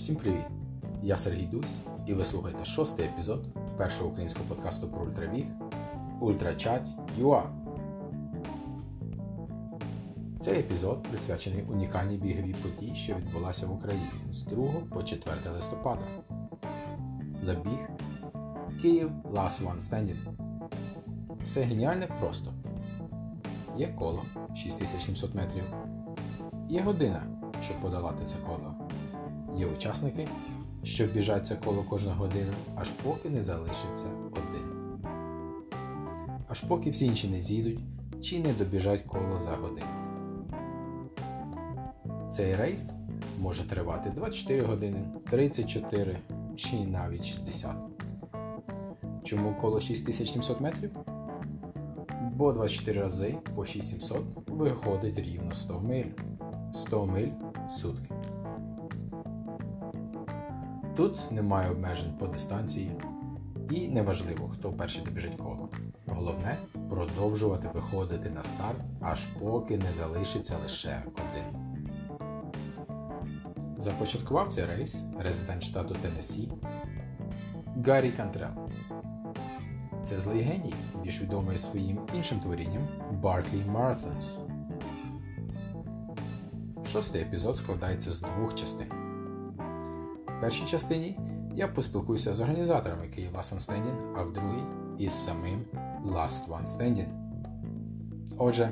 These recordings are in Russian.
Всім привіт! Я Сергій Дусь, і ви слухаєте 6-й епізод першого українського подкасту про ультрабіг «Ультрачат.юа». Цей епізод присвячений унікальній біговій події, що відбулася в Україні з 2 по 4 листопада. Забіг «Київ Last One Standing». Все геніальне просто. Є коло 6700 метрів. Є година, щоб подолати це коло. Є учасники, що біжать це коло кожну годину, аж поки не залишиться один. Аж поки всі інші не зійдуть чи не добіжать коло за годину. Цей рейс може тривати 24 години, 34 чи навіть 60. Чому коло 6700 метрів? Бо 24 рази по 6700 виходить рівно 100 миль. 100 миль в сутки. Тут немає обмежень по дистанції, і неважливо, хто перший добіжить коло. Головне – продовжувати виходити на старт, аж поки не залишиться лише один. Започаткував цей рейс резидент штату Теннессі Гаррі Кантрелл. Це злий геній, більш відомий своїм іншим творінням Barkley Marathons. Шостий епізод складається з двох частин. В першій частині я поспілкуюся з організаторами Київ Last One Standing, а в другій – із самим Last One Standing. Отже,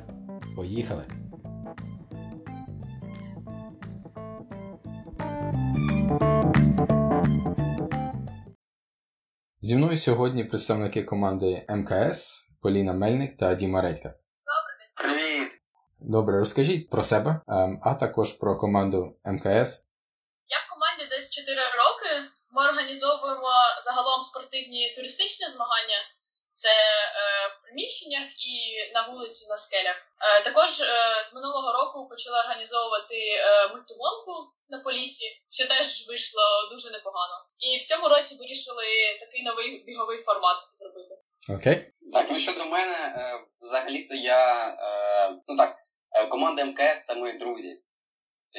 поїхали! Зі мною сьогодні представники команди МКС Поліна Мельник та Діма Рейка. Добрий день! Привіт! Добре, розкажіть про себе, а також про команду МКС. Я в команді десь 4 роки. Ми організовуємо загалом спортивні туристичні змагання. Це в приміщеннях і на вулиці, на скелях. Також з минулого року почала організовувати мультимонку на Полісі, що теж вийшло дуже непогано. І в цьому році вирішили такий новий біговий формат зробити. Окей. Так, ну щодо мене, взагалі-то я, команда МКС – це мої друзі.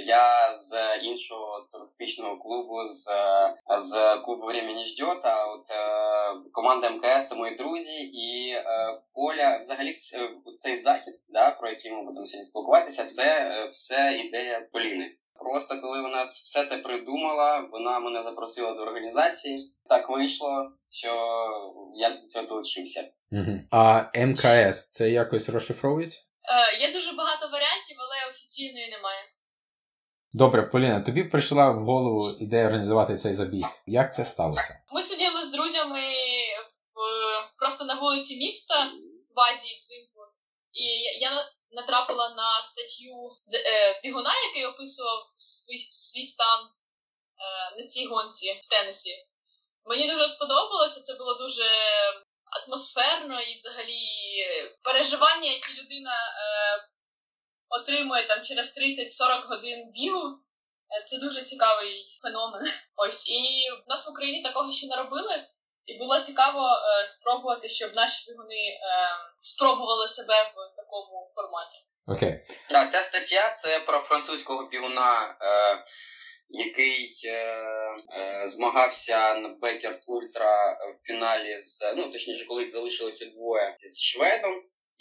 Я з іншого туристичного клубу, з клубу «Время не ждёт», а от команда МКС – мої друзі, і Поля, взагалі цей захід, про який ми будемо сьогодні спілкуватися, це все ідея Поліни. Просто коли вона все це придумала, вона мене запросила до організації, так вийшло, що я цього долучився. А МКС – це якось розшифровується? Є дуже багато варіантів, але офіційної немає. Добре, Поліна, тобі прийшла в голову ідея організувати цей забіг. Як це сталося? Ми сиділи з друзями просто на вулиці міста в Азії взимку. І я натрапила на статтю бігуна, який описував свій стан на цій гонці в Теннессі. Мені дуже сподобалося, це було дуже атмосферно і взагалі переживання, які людина отримує там через 30-40 годин бігу. Це дуже цікавий феномен. Ось. І в нас в Україні такого ще не робили. І було цікаво спробувати, щоб наші бігуни спробували себе в такому форматі. Окей. Так, ця стаття – це про французького бігуна, який змагався на Backyard Ultra в фіналі з... Ну, точніше, коли залишилося двоє з шведом.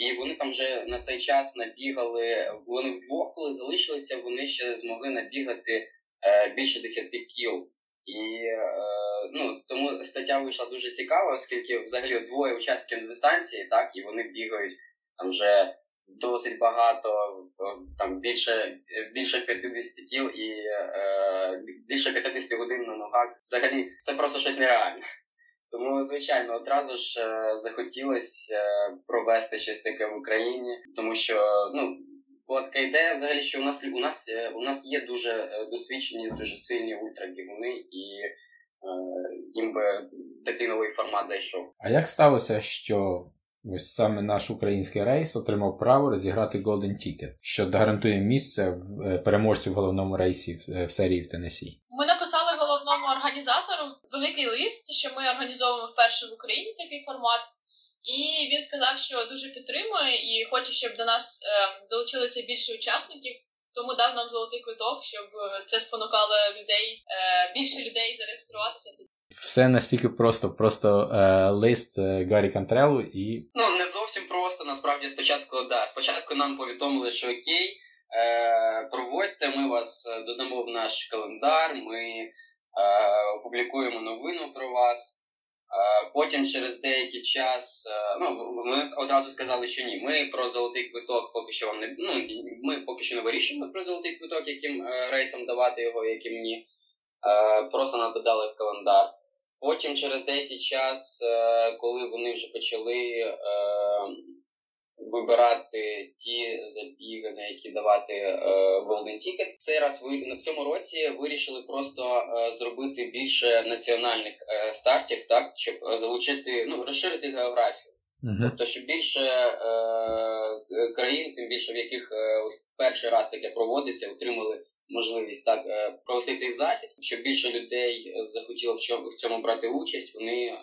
І вони там вже на цей час набігали, вони вдвох, коли залишилися, вони ще змогли набігати більше 10 кіл. І тому стаття вийшла дуже цікава, оскільки взагалі двоє учасників на дистанції, так, і вони бігають там вже досить багато, там більше 50 кіл і більше 50 годин на ногах. Взагалі це просто щось нереальне. Тому, звичайно, одразу ж захотілося провести щось таке в Україні, тому що, була така ідея взагалі, що у нас є дуже досвідчені, дуже сильні ультрабігуни, і їм би такий новий формат зайшов. А як сталося, що ось саме наш український рейс отримав право розіграти Golden Ticket, що гарантує місце переможцю в головному рейсі в серії в Теннессі? Ми написали головному організатору великий лист, що ми організовуємо вперше в Україні такий формат. І він сказав, що дуже підтримує і хоче, щоб до нас долучилося більше учасників. тому дав нам золотий квиток, щоб це спонукало людей, більше людей зареєструватися. Все настільки просто, лист Гаррі Кантреллу і... Ну, не зовсім просто, насправді, спочатку нам повідомили, що окей, проводьте, ми вас додамо в наш календар, ми опублікуємо новину про вас. Потім через деякий час, ми одразу сказали, що ні, ми про золотий квиток поки що вам не, ми поки що не вирішимо про золотий квиток, яким рейсам давати його, яким ні. Просто нас додали в календар. Потім через деякий час, коли вони вже почали вибирати ті забіги, на які давати Golden Ticket. Цей раз в цьому році вирішили просто зробити більше національних стартів, так, щоб залучити, розширити географію. Uh-huh. Тобто, щоб більше країн, тим більше в яких перший раз таке проводиться, отримали можливість так провести цей захід, щоб більше людей захотіло в цьому брати участь, вони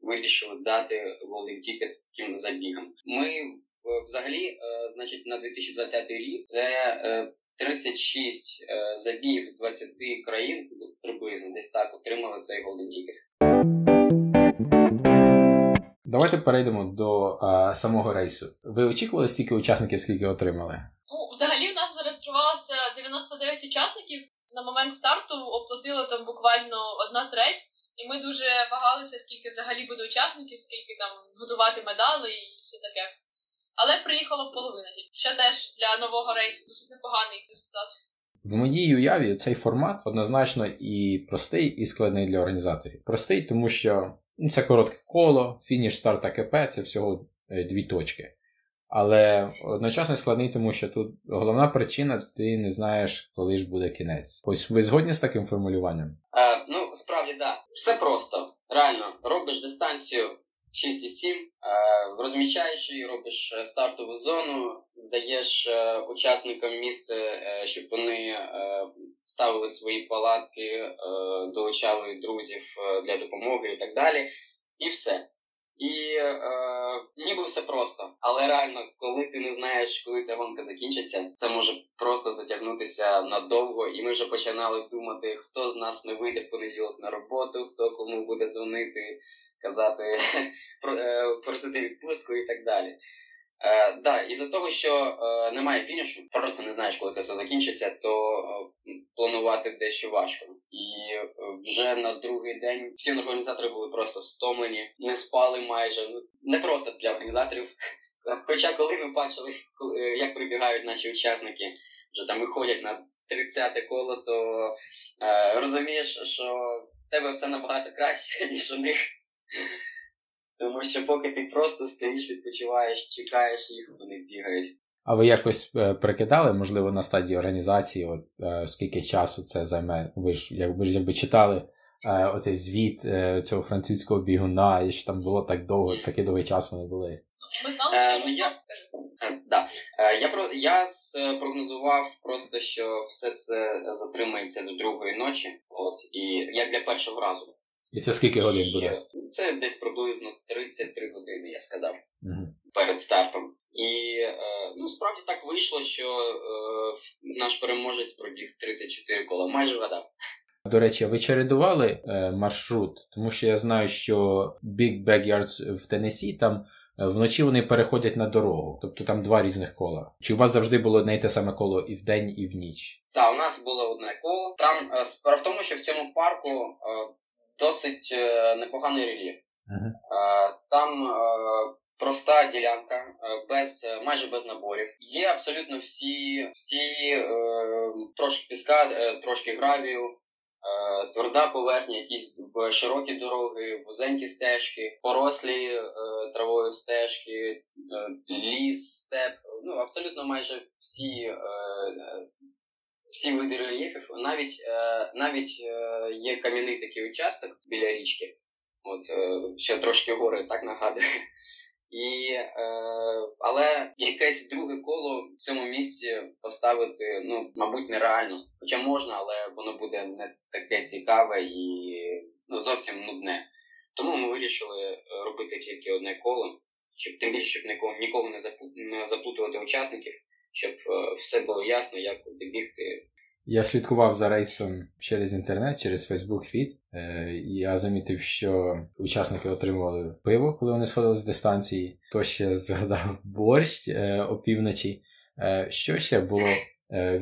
вирішили дати Golden Ticket таким забігам. Ми взагалі, значить, на 2020 рік це 36 забігів з 20 країн, приблизно десь так, отримали цей Golden Ticket. Давайте перейдемо до самого рейсу. Ви очікували, стільки учасників, скільки отримали? Взагалі в нас зареєструвалося 99 учасників. На момент старту оплатили там буквально 1/3. І ми дуже вагалися, скільки взагалі буде учасників, скільки там годувати медали і все таке. Але приїхало половина. Ще теж для нового рейсу досить непоганий результат. В моїй уяві цей формат однозначно і простий, і складний для організаторів. Простий, тому що це коротке коло, фініш, старт та КП – це всього 2 точки. Але одночасно складний, тому що тут головна причина – ти не знаєш, коли ж буде кінець. Ось ви згодні з таким формулюванням? Справді, так. Да. Все просто. Реально. Робиш дистанцію 6,7, розміщаєш її, робиш стартову зону, даєш учасникам місце, щоб вони ставили свої палатки, долучали друзів для допомоги і так далі. І все. І ніби все просто, але реально, коли ти не знаєш, коли ця гонка закінчиться, це може просто затягнутися надовго, і ми вже починали думати, хто з нас не вийде в понеділок на роботу, хто кому буде дзвонити, казати, просити відпустку і так далі. Із-за того, що немає фінішу, просто не знаєш, коли це все закінчиться, то планувати дещо важко. І вже на другий день всі організатори були просто втомлені, не спали майже. Не просто для організаторів. Хоча коли ми бачили, як прибігають наші учасники, вже там виходять на 30-те коло, то розумієш, що в тебе все набагато краще, ніж у них. Тому що поки ти просто стоїш, відпочиваєш, чекаєш їх, вони бігають. А ви якось прикидали, можливо, на стадії організації, скільки часу це займе? Ви ж читали оцей звіт цього французького бігуна, і що там було так довго, такий довгий час вони були? Ми знали, що я спрогнозував просто, що все це затримається до 2-ї ночі, і як для першого разу. І це скільки годин буде? Це десь приблизно 33 години, я сказав, перед стартом. І справді так вийшло, що наш переможець пробіг 34 кола, майже вгадав. До речі, ви чередували маршрут? Тому що я знаю, що Big Backyards в Теннессі, там вночі вони переходять на дорогу. Тобто там 2 різних кола. Чи у вас завжди було одне й те саме коло і вдень, і вніч? Так, у нас було одне коло. Там справа в тому, що в цьому парку... досить непоганий рельєф. Uh-huh. Там проста ділянка, майже без наборів. Є абсолютно всі трошки піска, трошки гравію, тверда поверхня, якісь широкі дороги, вузенькі стежки, порослі травою стежки, ліс, степ. Абсолютно майже всі види рельєфів, навіть є кам'яний такий участок біля річки, ще трошки гори, так нагадую. Але якесь друге коло в цьому місці поставити, мабуть, нереально. Хоча можна, але воно буде не таке цікаве і зовсім нудне. Тому ми вирішили робити тільки одне коло, щоб тим більше щоб нікого не заплутувати учасників, щоб все було ясно, як бігти. Я слідкував за рейсом через інтернет, через Facebook-фід. Я замітив, що учасники отримували пиво, коли вони сходили з дистанції. Хто ще згадав борщ опівночі. Що ще було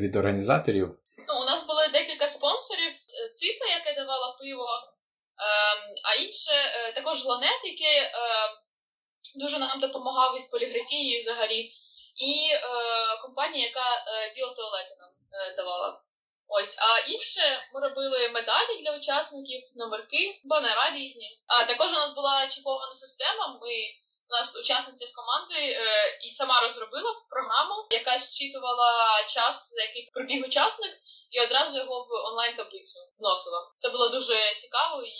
від організаторів? Ну, у нас було декілька спонсорів. Ціпа, яка давала пиво, а інше також Ланет, який дуже нам допомагав із поліграфією взагалі. І компанія, яка біотуалети нам давала. Ось, а інше ми робили медалі для учасників, номерки, банера різні. А також у нас була чіпована система. У нас учасниця з команди і сама розробила програму, яка зчитувала час, який пробіг учасник, і одразу його в онлайн-таблицю вносила. Це було дуже цікаво, і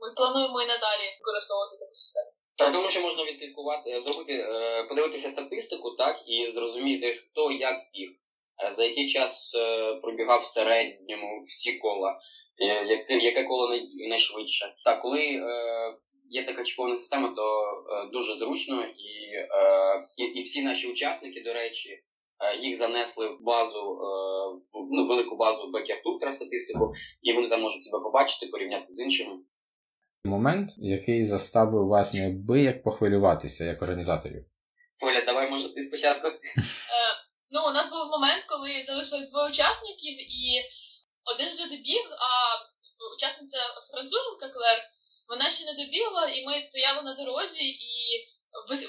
ми плануємо і надалі використовувати таку систему. Так, думаю, що можна відслідкувати, зробити, подивитися статистику, так, і зрозуміти, хто як біг, за який час пробігав в середньому всі кола, яке коло найшвидше. Так, коли є така чіпована система, то дуже зручно, і всі наші учасники, до речі, їх занесли в базу, ну, велику базу Backyard Ultra статистику, і вони там можуть себе побачити, порівняти з іншими. Момент, який заставив вас неабияк похвилюватися як організаторів. Оля, давай, може, ти спочатку. Ну, у нас був момент, коли залишилось двоє учасників, і один вже добіг, а учасниця француженка Клер, вона ще не добігла, і ми стояли на дорозі, і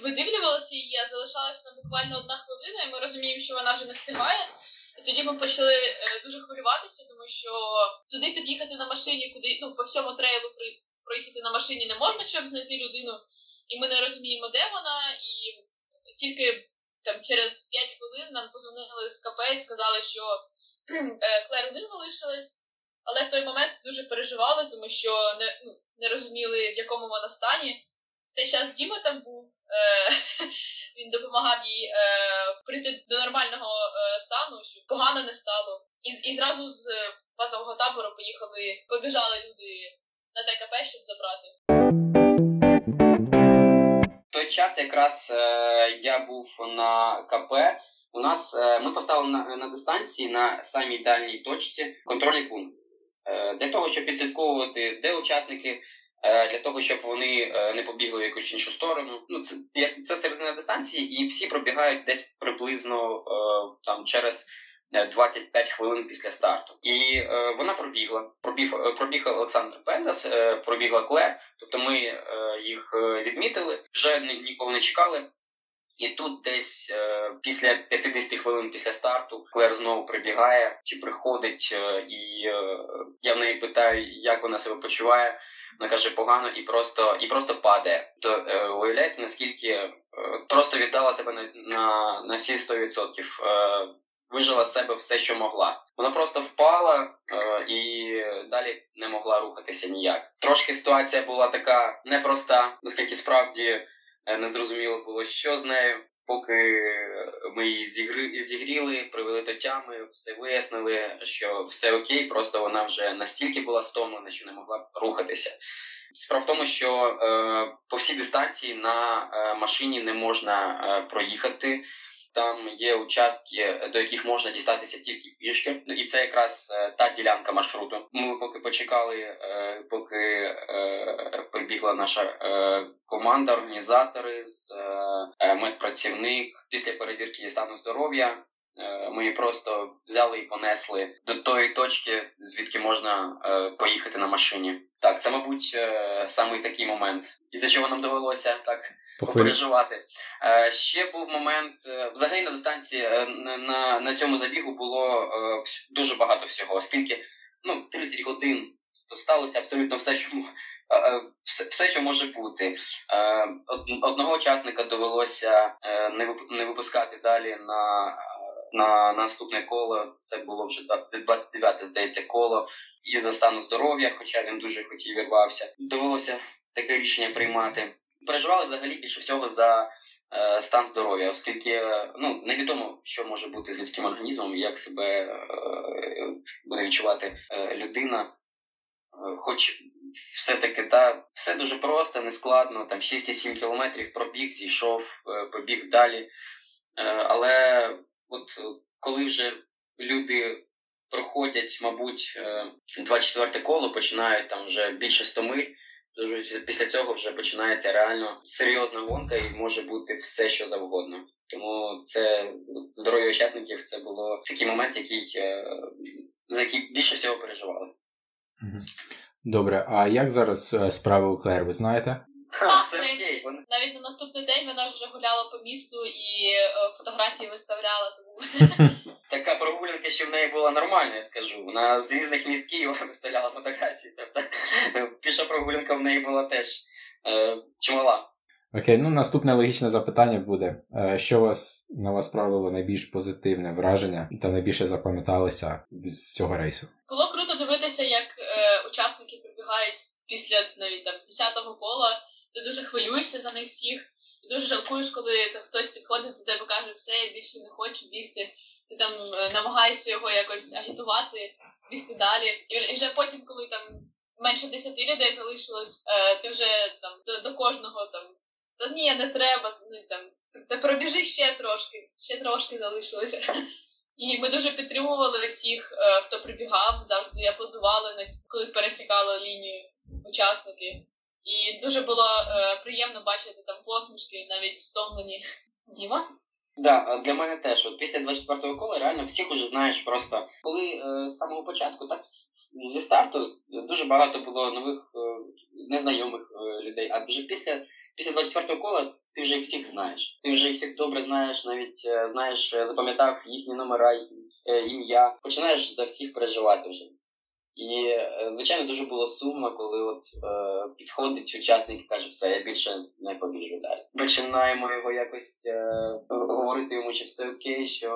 видивлювалися її, а залишалася нам буквально одна хвилина, і ми розуміємо, що вона вже не встигає. І тоді ми почали дуже хвилюватися, тому що туди під'їхати на машині, куди, ну, по всьому трейлу проїхати на машині не можна, щоб знайти людину, і ми не розуміємо, де вона, і тільки там через 5 хвилин нам позвонили з КП і сказали, що Клер один залишилась, але в той момент дуже переживали, тому що не розуміли, в якому вона стані. В цей час Діма там був, він допомагав їй прийти до нормального стану, щоб погано не стало. І зразу з базового табору побіжали люди на ТКП, щоб забрати. В той час якраз я був на КП. У нас ми поставили на дистанції, на самій дальній точці, контрольний пункт. Для того, щоб підслідковувати, де учасники, для того, щоб вони не побігли в якусь іншу сторону. Ну, це середина дистанції, і всі пробігають десь приблизно там, через 25 хвилин після старту. І вона пробігла. Пробіг Олександр Бентас, пробігла Клер. Тобто ми їх відмітили, вже нікого не чекали. І тут десь після 50 хвилин після старту Клер знову прибігає чи приходить, і я в неї питаю, як вона себе почуває. Вона каже, погано, і просто падає. То уявляєте, наскільки просто віддала себе на всі 100%. Вижила з себе все, що могла. Вона просто впала і далі не могла рухатися ніяк. Трошки ситуація була така непроста, наскільки справді незрозуміло було, що з нею. Поки ми її зігріли, привели до тями, все вияснили, що все окей, просто вона вже настільки була стомлена, що не могла рухатися. Справа в тому, що по всій дистанції на машині не можна проїхати. Там є участки, до яких можна дістатися тільки пішки. І це якраз та ділянка маршруту. Ми поки почекали, поки прибігла наша команда, організатори, медпрацівник. Після перевірки стану здоров'я ми її просто взяли і понесли до тої точки, звідки можна поїхати на машині. Так, це, мабуть, саме такий момент. І за чого нам довелося так попереживати. Ще був момент, взагалі на дистанції, на цьому забігу було дуже багато всього, оскільки, 30 годин, то сталося абсолютно все, що може бути. Одного учасника довелося не випускати далі на наступне коло, це було вже 29-те, здається, коло, і за стану здоров'я, хоча він дуже хотів і рвався. Довелося таке рішення приймати. Переживали взагалі більше всього за стан здоров'я, оскільки невідомо, що може бути з людським організмом, як себе буде відчувати людина. Хоч все-таки, все дуже просто, нескладно, там 6-7 кілометрів пробіг, зійшов, побіг далі, але от коли вже люди проходять, мабуть, 24-те коло, починають там вже більше 100 миль, тож після цього вже починається реально серйозна гонка і може бути все, що завгодно. Тому це здоров'я учасників, це було такий момент, за який більше всього переживали. Добре, а як зараз справи у Клер, ви знаєте? Класний. Навіть на наступний день вона вже гуляла по місту і фотографії виставляла. Така прогулянка, що в неї була нормальна, я скажу. Вона з різних міст Києва виставляла фотографії. Тобто піша прогулянка в неї була теж чимала. Окей, ну наступне логічне запитання буде. Що вас на вас справило найбільш позитивне враження та найбільше запам'яталося з цього рейсу? Було круто дивитися, як учасники прибігають після навіть там 10-го кола. Ти дуже хвилюєшся за них всіх. І дуже жалкуєш, коли хтось підходить до тебе і каже, все, я більше не хочу бігти. Ти там намагаєшся його якось агітувати, бігти далі. І вже потім, коли там менше 10 людей залишилось, ти вже там до кожного там, то ні, не треба, там, та пробіжи ще трошки залишилося. І ми дуже підтримували всіх, хто прибігав, завжди аплодували, коли пересікали лінію учасники. І дуже було приємно бачити там посмішки, навіть стомлені. Діма? Да, для мене теж. От після 24-го кола реально всіх уже знаєш просто. Коли з самого початку, так зі старту, дуже багато було нових незнайомих людей. А вже після 24-го кола ти вже їх всіх знаєш. Ти вже їх всіх добре знаєш, навіть знаєш, запам'ятав їхні номера, їхні ім'я. Починаєш за всіх переживати вже. І, звичайно, дуже було сумно, коли підходить учасник і каже, все, я більше не побіжу далі. Починаємо його якось говорити йому, чи все окей, що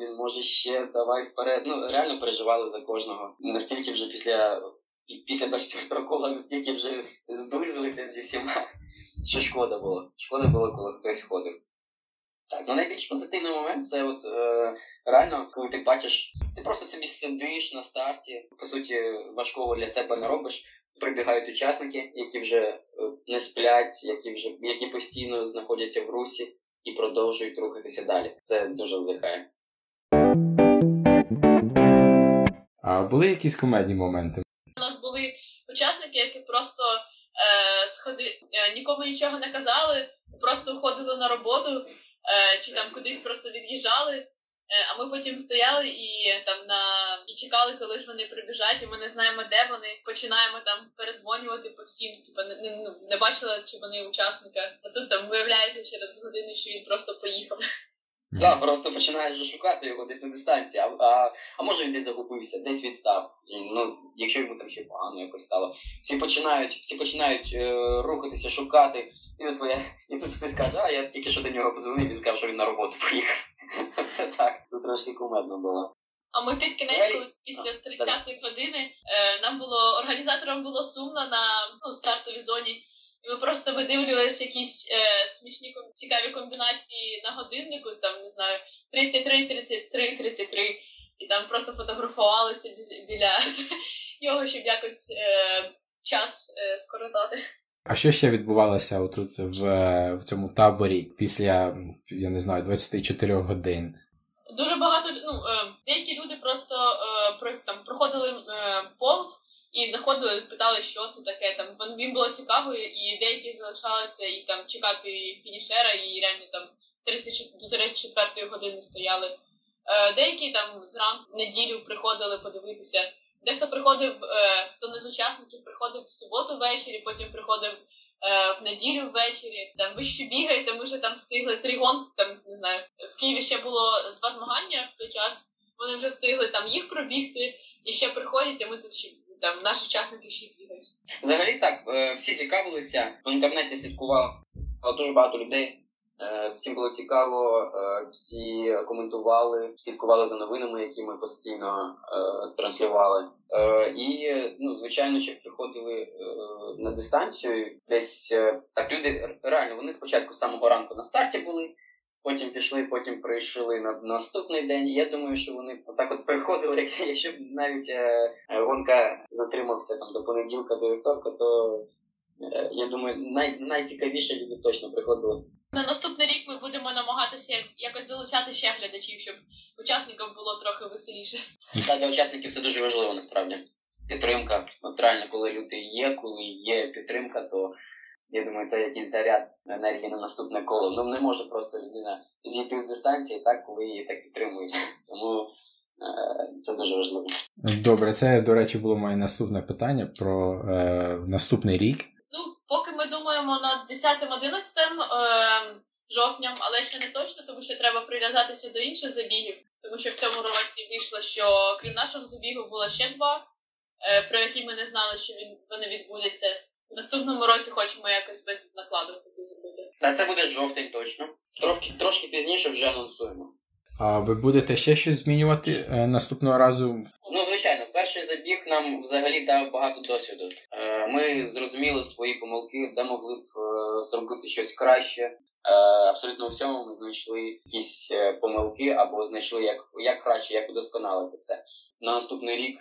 він може ще, давай вперед. Ну, реально переживали за кожного. Настільки вже після 24-го кола, настільки вже зблизилися зі всіма, що шкода було. Шкода було, коли хтось ходив. Так, ну найбільш позитивний момент це реально, коли ти бачиш, ти просто собі сидиш на старті, по суті, важкого для себе не робиш. Прибігають учасники, які вже не сплять, які постійно знаходяться в русі і продовжують рухатися далі. Це дуже вдихає. А були якісь комедні моменти? У нас були учасники, які просто нікому нічого не казали, просто ходили на роботу. Чи там кудись просто від'їжджали, а ми потім стояли і чекали, коли ж вони прибіжать, і ми не знаємо, де вони. Починаємо там передзвонювати по всім, не бачила, чи вони учасника. А тут там виявляється через годину, що він просто поїхав. Так, просто починаєш шукати його десь на дистанції, а може він десь загубився, десь відстав. Ну, якщо йому там ще погано якось стало. Всі починають рухатися, шукати, і тут хтось каже, я тільки що до нього подзвонив і сказав, що він на роботу поїхав. Це так, це трошки кумедно було. А ми під кінець, після 30-ї години, організаторам було сумно на стартовій зоні. І ми просто видивлювалися якісь смішні, цікаві комбінації на годиннику, там, не знаю, 33, 33, 33, і там просто фотографувалися біля його, щоб якось час скоротати. А що ще відбувалося отут в цьому таборі після, я не знаю, 24 годин? Дуже багато, деякі люди просто проходили повз, і заходили, питали, що це таке. Там їм було цікаво, і деякі залишалися і там чекати фінішера, і реально там до 34-ї години стояли. Деякі там зранку, неділю приходили подивитися. Дехто приходив, хто не з учасників, приходив в суботу ввечері, потім приходив в неділю ввечері. Там ви ще бігаєте, ми вже там встигли 3 гонки, там не знаю. В Києві ще було 2 змагання в той час. Вони вже встигли там їх пробігти, і ще приходять, а ми тут ще. Там наші учасники ще бігають. Взагалі так, всі цікавилися. В інтернеті слідкувало дуже багато людей. Всім було цікаво, всі коментували, слідкували за новинами, які ми постійно транслювали. І, звичайно, ще приходили на дистанцію. Десь так люди, реально, вони спочатку з самого ранку на старті були, потім пішли, потім прийшли на наступний день. І я думаю, що вони так от переходили, якщо б навіть гонка затримався там до понеділка, до вівторка, то я думаю, найцікавіше люди точно приходили. На наступний рік ми будемо намагатися якось залучати ще глядачів, щоб учасникам було трохи веселіше. Та для учасників це дуже важливо, насправді. Підтримка. От реально, коли люди є, коли є підтримка, то я думаю, це якийсь заряд енергії на наступне коло. Ну, не може просто людина зійти з дистанції, так, коли її так підтримують. Тому це дуже важливо. Добре, це, до речі, було моє наступне питання про наступний рік. Ну, поки ми думаємо над 10-11 жовтням, але ще не точно, тому що треба прив'язатися до інших забігів. Тому що в цьому році вийшло, що крім нашого забігу було ще два, про які ми не знали, що вони відбудуться. В наступному році хочемо якось без накладок таки зробити. Та це буде жовтень точно. Трошки пізніше вже анонсуємо. А ви будете ще щось змінювати наступного разу? Ну, звичайно, перший забіг нам взагалі дав багато досвіду. Ми зрозуміли свої помилки, де могли б зробити щось краще. Абсолютно у всьому ми знайшли якісь помилки або знайшли, як краще, як удосконалити це. На наступний рік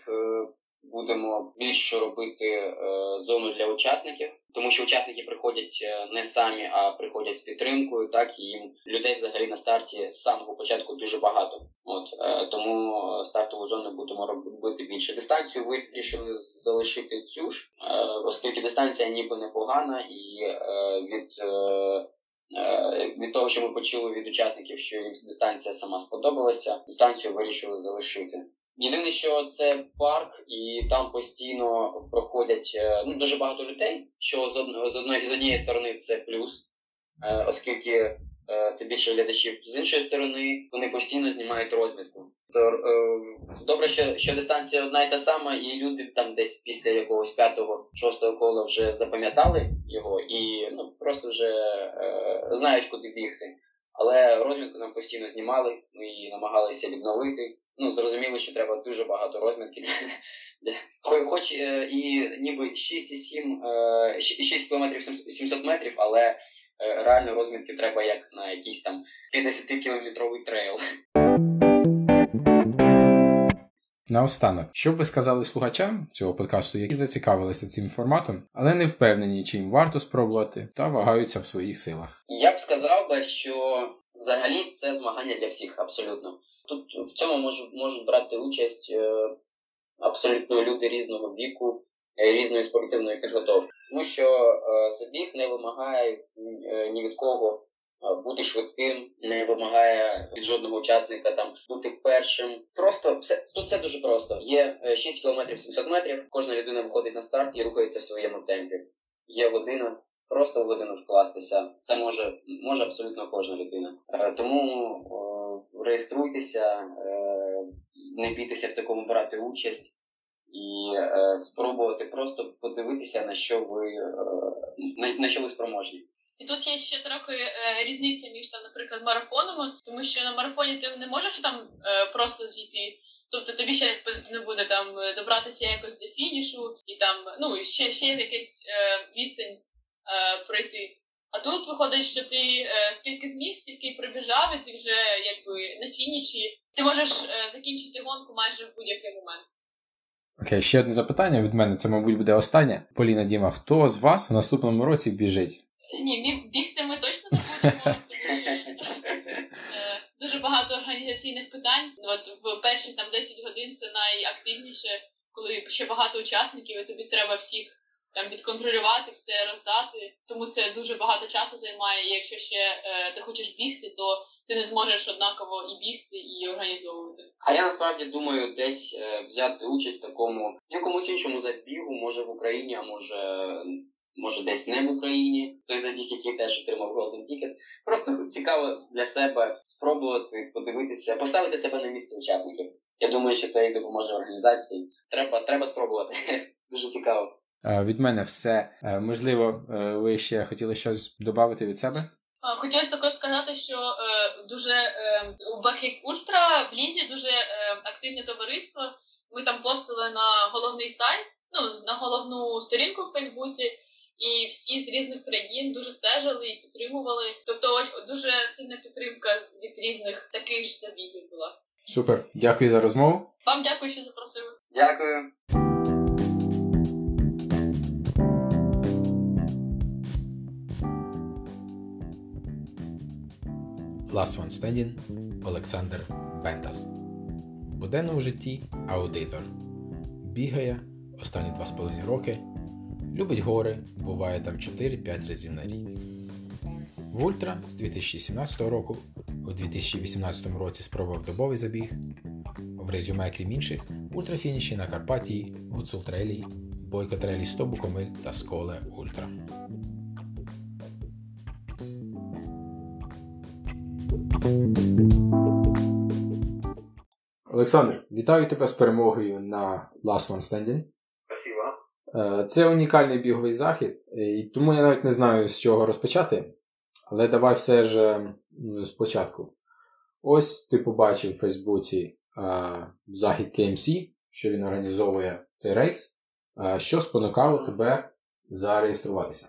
будемо більше робити зону для учасників, тому що учасники приходять не самі, а приходять з підтримкою, так, і їм людей взагалі на старті з самого початку дуже багато. От, тому стартову зону будемо робити більше. Дистанцію вирішили залишити цю ж, оскільки дистанція ніби непогана, і від того, що ми почули від учасників, що їм дистанція сама сподобалася, дистанцію вирішили залишити. Єдине, що це парк, і там постійно проходять дуже багато людей, що з однієї сторони це плюс, оскільки це більше глядачів. З іншої сторони, вони постійно знімають розмітку. Добре, що дистанція одна і та сама, і люди там десь після якогось 5-6 кола вже запам'ятали його і просто вже знають, куди бігти. Але розмітку нам постійно знімали, ми її намагалися відновити. Зрозуміло, що треба дуже багато розмітки. Хоч і ніби 6 кілометрів 700 метрів, але реально розмітки треба як на якийсь там 50-кілометровий трейл. Наостанок, що б ви сказали слухачам цього подкасту, які зацікавилися цим форматом, але не впевнені, чи їм варто спробувати, та вагаються в своїх силах? Я б сказав би, що взагалі це змагання для всіх абсолютно. Тут в цьому можуть брати участь абсолютно люди різного віку, різної спортивної підготовки. Тому що забіг не вимагає ні від кого бути швидким, не вимагає від жодного учасника там бути першим. Просто все, тут все дуже просто. Є 6 кілометрів 700 метрів, кожна людина виходить на старт і рухається в своєму темпі. Є година, просто в годину вкластися. Це може абсолютно кожна людина. Тому реєструйтеся, не бійтеся в такому брати участь і спробувати просто подивитися, на що ви спроможні. І тут є ще трохи різниця між, наприклад, марафонами, тому що на марафоні ти не можеш просто зійти. Тобто тобі ще не буде добратися якось до фінішу і ще якась відстань пройти. А тут виходить, що ти стільки зміг, стільки прибіжав, і ти вже на фініші. Ти можеш закінчити гонку майже в будь-який момент. Окей, ще одне запитання від мене, це, мабуть, буде останнє. Поліна, Діма, хто з вас у наступному році біжить? Ні, бігти ми точно не будемо, тому що дуже багато організаційних питань. От в перші 10 годин це найактивніше, коли ще багато учасників, і тобі треба всіх відконтролювати, все роздати. Тому це дуже багато часу займає, і якщо ще ти хочеш бігти, то ти не зможеш однаково і бігти, і організовувати. А я насправді думаю десь взяти участь в такому, якомусь іншому забігу, може в Україні, а може десь не в Україні, той забіг, який теж отримав Golden Ticket. Просто цікаво для себе спробувати, подивитися, поставити себе на місце учасників. Я думаю, що це і допоможе організації. Треба спробувати. Дуже цікаво. Від мене все. Можливо, ви ще хотіли щось додати від себе? Хотілося також сказати, що дуже у Backyard Ultra в Лізі дуже активне товариство. Ми постили на головний сайт, на головну сторінку в Фейсбуці. І всі з різних країн дуже стежили і підтримували. Тобто дуже сильна підтримка від різних таких ж забігів була. Супер. Дякую за розмову. Вам дякую, що запросили. Дякую. Last One Standing Олександр Бентас. Буденно в житті аудитор. Бігає останні 2,5 роки, любить гори, буває там 4-5 разів на рік. В Ультра з 2017 року, у 2018 році спробував добовий забіг. В резюме, крім інших, ультрафініші на Карпатії, Гуцул Трейлі, Бойко Трейлі 100 Букомиль та Сколе Ультра. Олександр, вітаю тебе з перемогою на Last One Standing. Спасибо. Це унікальний біговий захід, і тому я навіть не знаю, з чого розпочати. Але давай все ж спочатку. Ось ти побачив в Фейсбуці захід КМС, що він організовує цей рейс. Що спонукало тебе зареєструватися?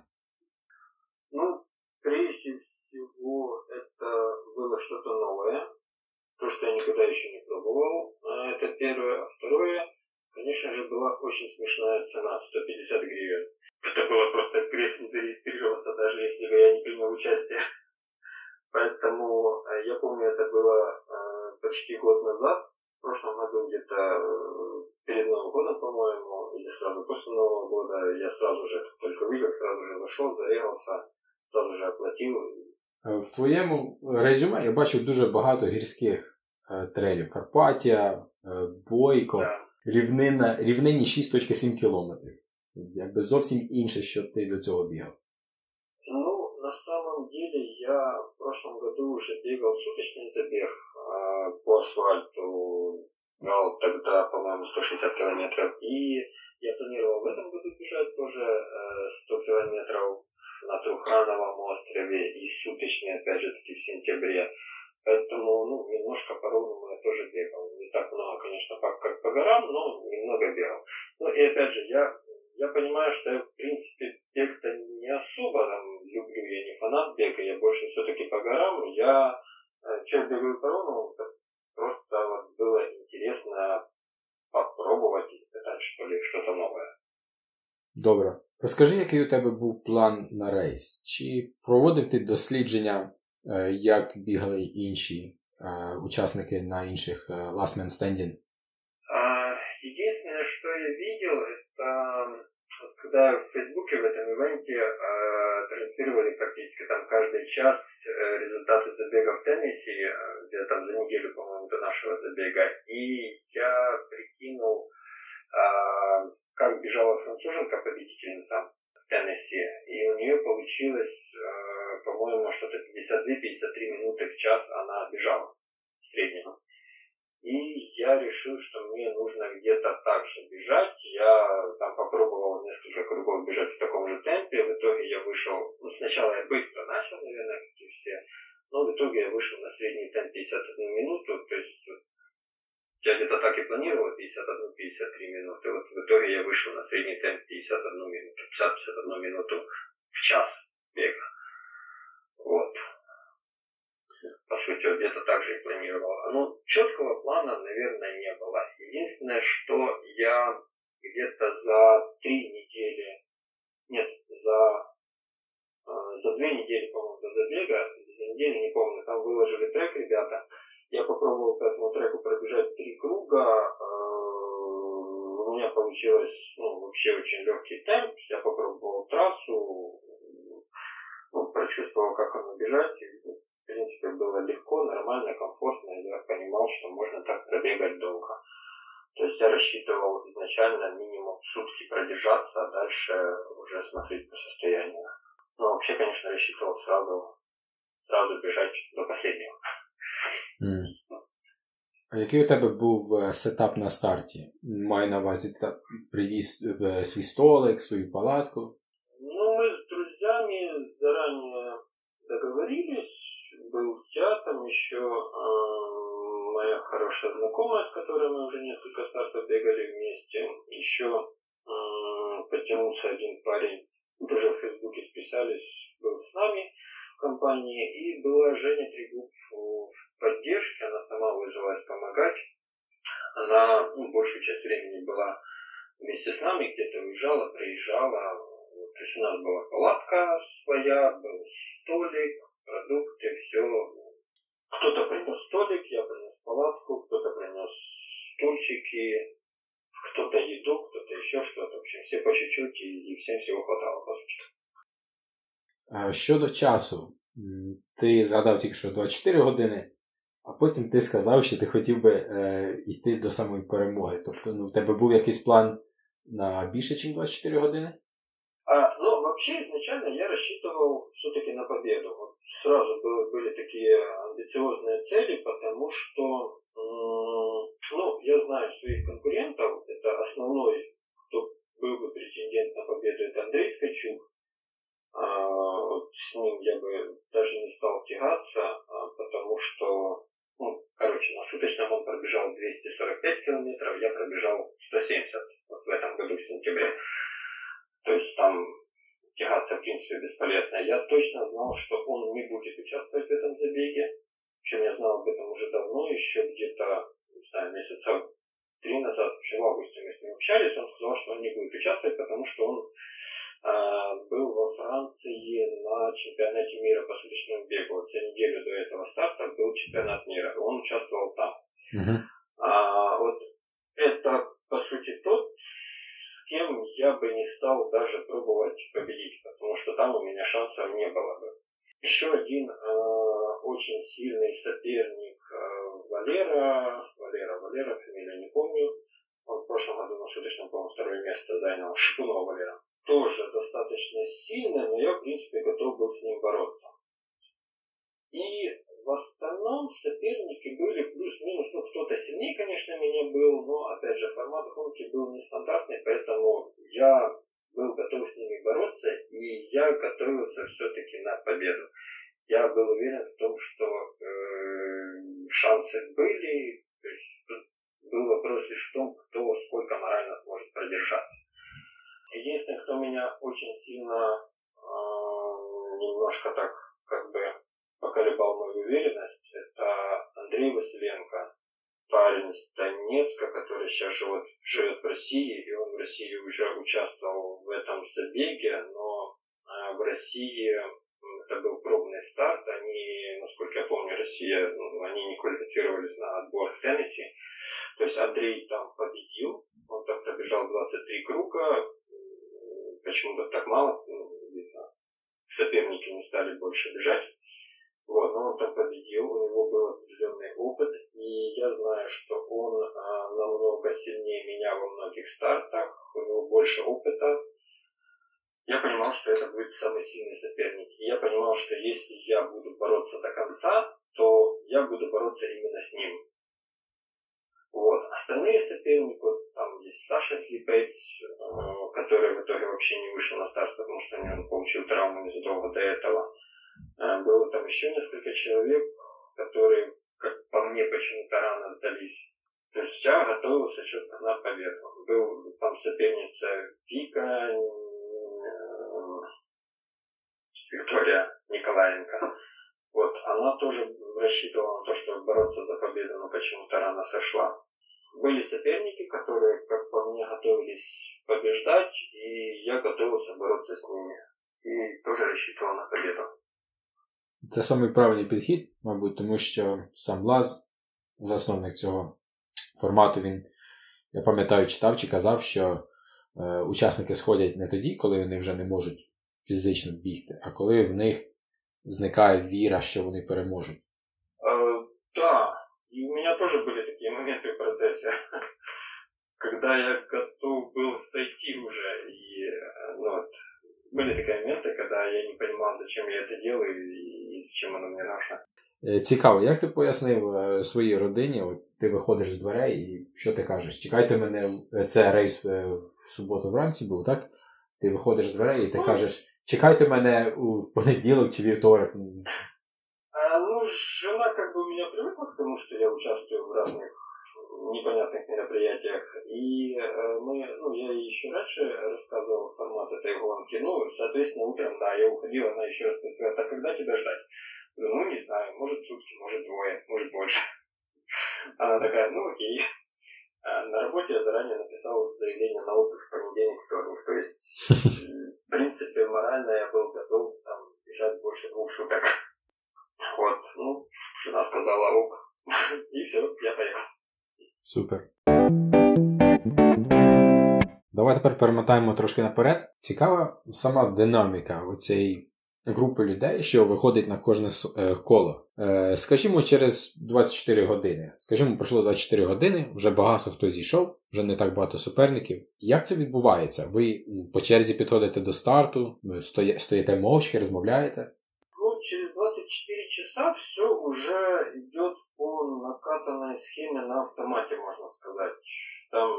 Ну, прежде всего, это было что-то новое. То, что я никогда еще не пробовал. Это первое. А второе, конечно же, была очень смешная цена. 150 гривен. Это было просто грех не зарегистрироваться, даже если бы я не принял участие. Поэтому, я помню, это было почти год назад. В прошлом году где-то перед Новым годом, по-моему, или сразу после Нового года, я сразу же, как только увидел, сразу же зашел, зарегался, сразу же оплатил. В твоєму резюме я бачив дуже багато гірських трейлів. Карпатія, Бойко, рівнині 6,7 кілометрів. Якби зовсім інше, що ти до цього бігав. Ну, на самом деле, я в прошлом году уже бегал суточный забег по асфальту. Брал тогда, по-моему, 160 километров. И я планировал в этом году бежать тоже 100 километров на Трухановом острове и суточный, опять же, таки в сентябре. Поэтому, ну, немножко по-ровному я тоже бегал. Не так много, конечно, как по горам, но немного бегал. Ну, и опять же, я понимаю, что я, в принципе, бег-то не особо там люблю. Я не фанат бега, я больше все-таки по горам. Я чем бегаю по-ровному, просто вот было интересно попробовать, испытать, что ли, что-то новое. Добре. Розкажи, який у тебе був план на рейс? Чи проводив ти дослідження, як бігали інші учасники на інших Last Man Standing? Единственное, что я видел, это когда в Фейсбуке в этом ивенте транслировали практически там каждый час результаты забега в Теннесси, где там за неделю, по-моему, до нашего забега, и я прикинул, как бежала француженка победительница в Теннесси, и у нее получилось, по-моему, что-то 52-53 минуты в час она бежала в среднем. И я решил, что мне нужно где-то так же бежать. Я там попробовал несколько кругов бежать в таком же темпе. В итоге я вышел... Ну, сначала я быстро начал, наверное, как и все. Но в итоге я вышел на средний темп 51 минуту. То есть я где-то так и планировал 51-53 минуты. Вот в итоге я вышел на средний темп 51 минуту. 50-51 минуту в час бега. Вот. По сути, вот где-то так же и планировал. Ну, четкого плана, наверное, не было. Единственное, что я где-то за 3 недели, нет, за 2 недели, по-моему, до забега, за неделю, не помню, там выложили трек ребята. Я попробовал по этому треку пробежать 3 круга. У меня получилось, ну, вообще очень легкий темп. Я попробовал трассу, ну, прочувствовал, как оно бежать. В принципе, было легко, нормально, комфортно. Я понимал, что можно так пробегать долго. То есть я рассчитывал изначально минимум сутки продержаться, а дальше уже смотреть по состоянию. Но вообще, конечно, рассчитывал сразу бежать до последнего. А який у тебе був сетап на старті? Маю на увазі, ти привіз свій столик, свою палатку? Ну, ми з друзями заранее договорились. Был я, там еще моя хорошая знакомая, с которой мы уже несколько стартов бегали вместе. Еще подтянулся один парень, тоже в Фейсбуке списались, был с нами в компании. И была Женя Трегуб в поддержке, она сама вызвалась помогать. Она большую часть времени была вместе с нами, где-то уезжала, приезжала. То есть у нас была палатка своя, был столик, продукты, все Кто-то принес столик, я принес палатку, кто-то принес стульчики, кто-то еду, кто-то еще что-то. В общем, все по чуть-чуть, и всем всего хватало, по сути. Щодо часу, ти згадав тільки що 24 години, а потім ти сказав, що ти хотів би йти до самої перемоги. Тобто, ну, в тебе був якийсь план на більше, ніж 24 години? Ну, вообще, изначально я рассчитывал все-таки на победу. Вот сразу были такие амбициозные цели, потому что, ну, я знаю своих конкурентов, это основной, кто был бы претендент на победу, это Андрей Ткачук. Вот с ним я бы даже не стал тягаться, потому что, ну, короче, на суточном он пробежал 245 километров, я пробежал 170, вот в этом году, в сентябре. То есть там тягаться, в принципе, бесполезно. Я точно знал, что он не будет участвовать в этом забеге. Причем я знал об этом уже давно, еще где-то, не знаю, месяца 3 назад, в августе мы с ним общались, он сказал, что он не будет участвовать, потому что он был во Франции на чемпионате мира по суточному бегу. Вот за неделю до этого старта был чемпионат мира, он участвовал там. Вот это, по сути, тот, кем я бы не стал даже пробовать победить, потому что там у меня шансов не было бы. Еще один очень сильный соперник Валера, фамилию не помню, он в прошлом году на суточном, по-моему, 2-е место занял, Шипунова Валера. Тоже достаточно сильный, но я, в принципе, готов был с ним бороться. И в основном соперники были плюс-минус, ну, кто-то сильнее, конечно, меня был, но, опять же, формат гонки был нестандартный, поэтому я был готов с ними бороться, и я готовился все-таки на победу. Я был уверен в том, что шансы были, то есть тут был вопрос лишь в том, кто сколько морально сможет продержаться. Единственное, кто меня очень сильно немножко так, как бы, поколебал мою уверенность, это Андрей Василенко, парень с Донецка, который сейчас живет в России, и он в России уже участвовал в этом забеге, но в России это был пробный старт, они, насколько я помню, Россия, ну, они не квалифицировались на отбор в Теннесси, то есть Андрей там победил, он там пробежал 23 круга, почему-то так мало, видно, соперники не стали больше бежать. Вот, но он там победил, у него был определенный опыт, и я знаю, что он намного сильнее меня во многих стартах, у него больше опыта. Я понимал, что это будет самый сильный соперник, и я понимал, что если я буду бороться до конца, то я буду бороться именно с ним. Вот, остальные соперники, вот, там есть Саша Слепец, который в итоге вообще не вышел на старт, потому что он получил травму незадолго до этого. Было там еще несколько человек, которые, как по мне, почему-то рано сдались. То есть я готовился четко на победу. Был там соперница Вика, Виктория Николаенко. Вот, она тоже рассчитывала на то, чтобы бороться за победу, но почему-то рано сошла. Были соперники, которые, как по мне, готовились побеждать, и я готовился бороться с ними. И тоже рассчитывал на победу. Це самий правильний підхід, мабуть, тому що сам Лаз, засновник цього формату, він, я пам'ятаю, читав чи казав, що учасники сходять не тоді, коли вони вже не можуть фізично бігти, а коли в них зникає віра, що вони переможуть. Так, і у мене теж були такі моменти в процесі, коли я готов був сойти вже, і, ну, от, були такі моменти, коли я не розумів, зачем я це роблю, і зачем воно мені нужно. Цікаво, як ти пояснив своїй родині, от ти виходиш з дверей, і що ти кажеш? Чекайте мене, це рейс в суботу вранці був, так? Ти виходиш з дверей, і ти кажеш, чекайте мене в понеділок чи вівторок. Ну, жена, як би, у мене привикла к тому, що я участвую в різних непонятных мероприятиях. И мы, ну, я еще раньше рассказывал формат этой гонки. Ну, соответственно, утром, да, я уходил, она еще раз спросила, так когда тебя ждать? Ну, не знаю, может сутки, может двое, может больше. Она такая, ну, окей. На работе я заранее написал заявление на отпуск в понедельник, вторник. То есть, в принципе, морально я был готов там бежать больше 2 суток. Вот, ну, Жена сказала ок, и все, я поехал. Супер. Давай тепер перемотаємо трошки наперед. Цікава сама динаміка оцієї групи людей, що виходить на кожне коло. Скажімо, через 24 години. Скажімо, пройшло 24 години, вже багато хто зійшов, вже не так багато суперників. Як це відбувається? Ви по черзі підходите до старту, стоїте мовчки, розмовляєте? Ну, через 24 часа все уже идет по накатанной схеме на автомате, можно сказать. Там,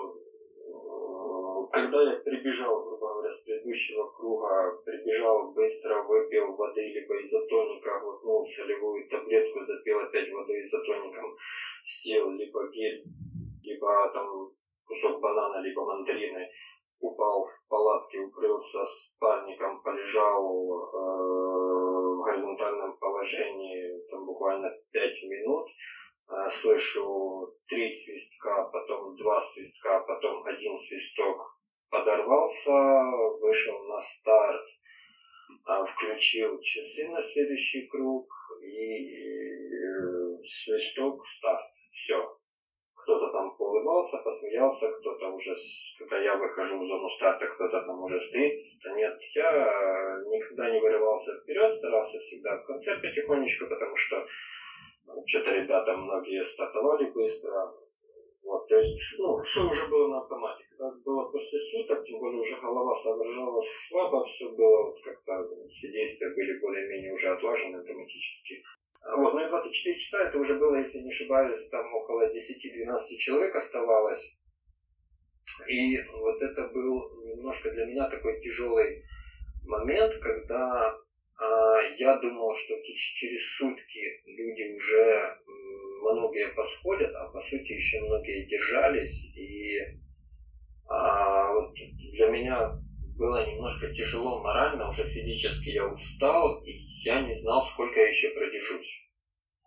когда я прибежал, грубо говоря, с предыдущего круга, прибежал быстро, выпил воды либо изотоника, глотнул солевую таблетку, запил опять водой изотоником, съел либо гель, либо там кусок банана, либо мандарины, упал в палатке, укрылся спальником, полежал в горизонтальном положении там буквально 5 минут. Слышу 3 свистка, потом 2 свистка, потом 1 свисток, подорвался, вышел на старт, включил часы на следующий круг и свисток, старт, все. Кто-то там поулыбался, посмеялся, кто-то уже, когда я выхожу в зону старта, кто-то там уже стоит, кто-то нет. Я никогда не вырывался вперед, старался всегда в конце потихонечку, потому что что-то ребята многие стартовали быстро. Вот, то есть, ну, все уже было на автомате. Когда было после суток, тем более уже голова соображала слабо, все было вот как-то, все действия были более-менее уже отлажены автоматически. Вот, ну и 24 часа это уже было, если не ошибаюсь, там около 10-12 человек оставалось. И вот это был немножко для меня такой тяжелый момент, когда я думал, что через сутки люди уже многие посходят, а по сути еще многие держались. И вот для меня было немножко тяжело морально, уже физически я устал, и я не знал, сколько я еще продержусь.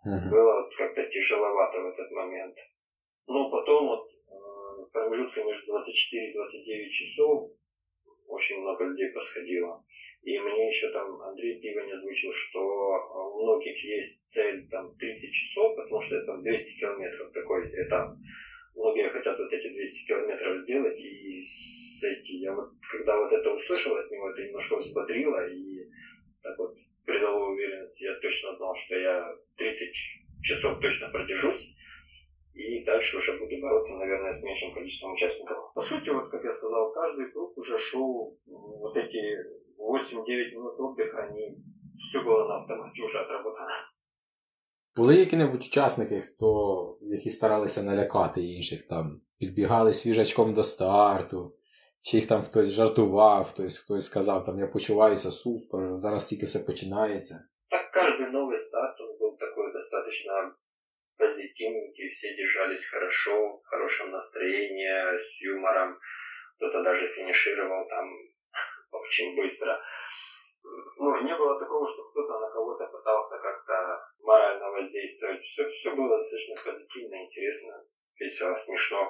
Uh-huh. Было вот как-то тяжеловато в этот момент. Но потом вот промежутка между 24 и 29 часов очень много людей посходило. И мне еще там Андрей Пивень озвучил, что у многих есть цель там 30 часов, потому что это 200 километров такой этап. Многие хотят вот эти 200 километров сделать и сойти. Я вот, когда вот это услышал от него, это немножко взбодрило и так вот придало уверенность. Я точно знал, что я 30 часов точно продержусь. И дальше уже буду бороться, наверное, с меньшим количеством участников. По сути, вот как я сказал, каждый круг уже шел, вот эти 8-9 минут отдыха, они все было на автомате уже отработано. Були які-небудь учасники, які старалися налякати інших, там, підбігали свіжачком до старту, чи їх там хтось жартував, хтось сказав, там, я почуваюся супер, зараз тільки все починається. Так, кожен новий старт, він був такий достатньо позитивненький, все держались хорошо, в хорошем настроении, с юмором, кто-то даже финишировал там очень быстро. Ну, не было такого, что кто-то на кого-то пытался как-то морально воздействовать. Все было достаточно позитивно, интересно, весело, смешно.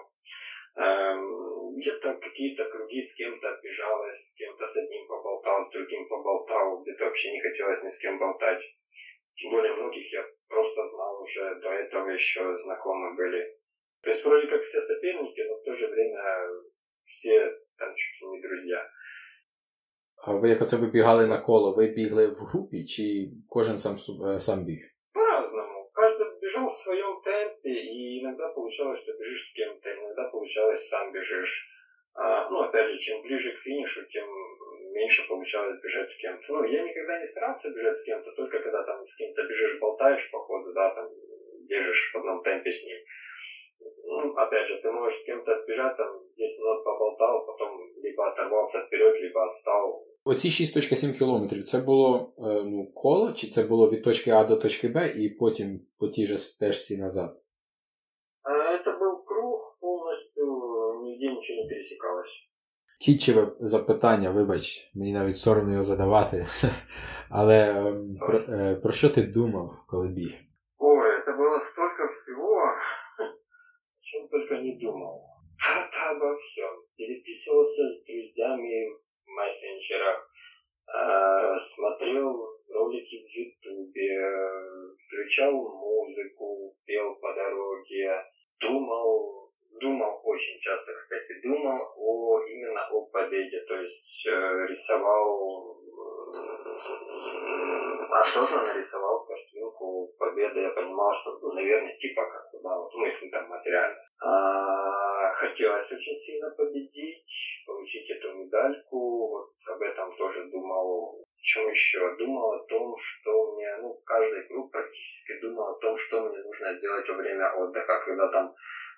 Где-то какие-то круги с кем-то бежалось, с кем-то с одним поболтал, с другим поболтал, где-то вообще не хотелось ни с кем болтать. Тем более многих я просто знал уже, до этого еще знакомы были. То есть вроде как все соперники, но в то же время все там чуть ли не друзья. А ви як оце вибігали на коло? Ви бігли в групі чи кожен сам біг? По-разному. Каждый бежал в своем темпе, и иногда получалось, что бежишь с кем-то, иногда получалось сам бежишь. Ну, опять же, чем ближе к финишу, тем меньше получалось бежать с кем-то. Ну, я никогда не старался бежать с кем-то, только когда там с кем-то бежишь, болтаешь по ходу, да, там, держишь в одном темпе с ним. Ну, опять же, ты можешь с кем-то отбежать, там, 10 минут поболтал, потом либо оторвался вперед, либо отстал. Оці 6.7 кілометрів, це було коло, чи це було від точки А до точки Б і потім по тій же стежці назад? Це був круг, повністю ніде нічого не пересікалось. Хітчеве запитання, вибач, мені навіть соромно його задавати, але про що ти думав, коли біг? Ой, це було стільки всього, о чому тільки не думав. Та обо всьому. Переписувався з друзями в месенджерах, смотрел ролики в Ютубе, включал музыку. музыку, пел по дороге, думал очень часто, кстати, именно о победе, то есть рисовал, осознанно рисовал картинку победы, я понимал, что, наверное, как туда, в смысле, там, материально. Хотелось очень сильно победить, получить эту медальку, об этом тоже думал. Почему еще? Думал о том, что мне, каждый круг практически думал о том, что мне нужно сделать во время отдыха, когда там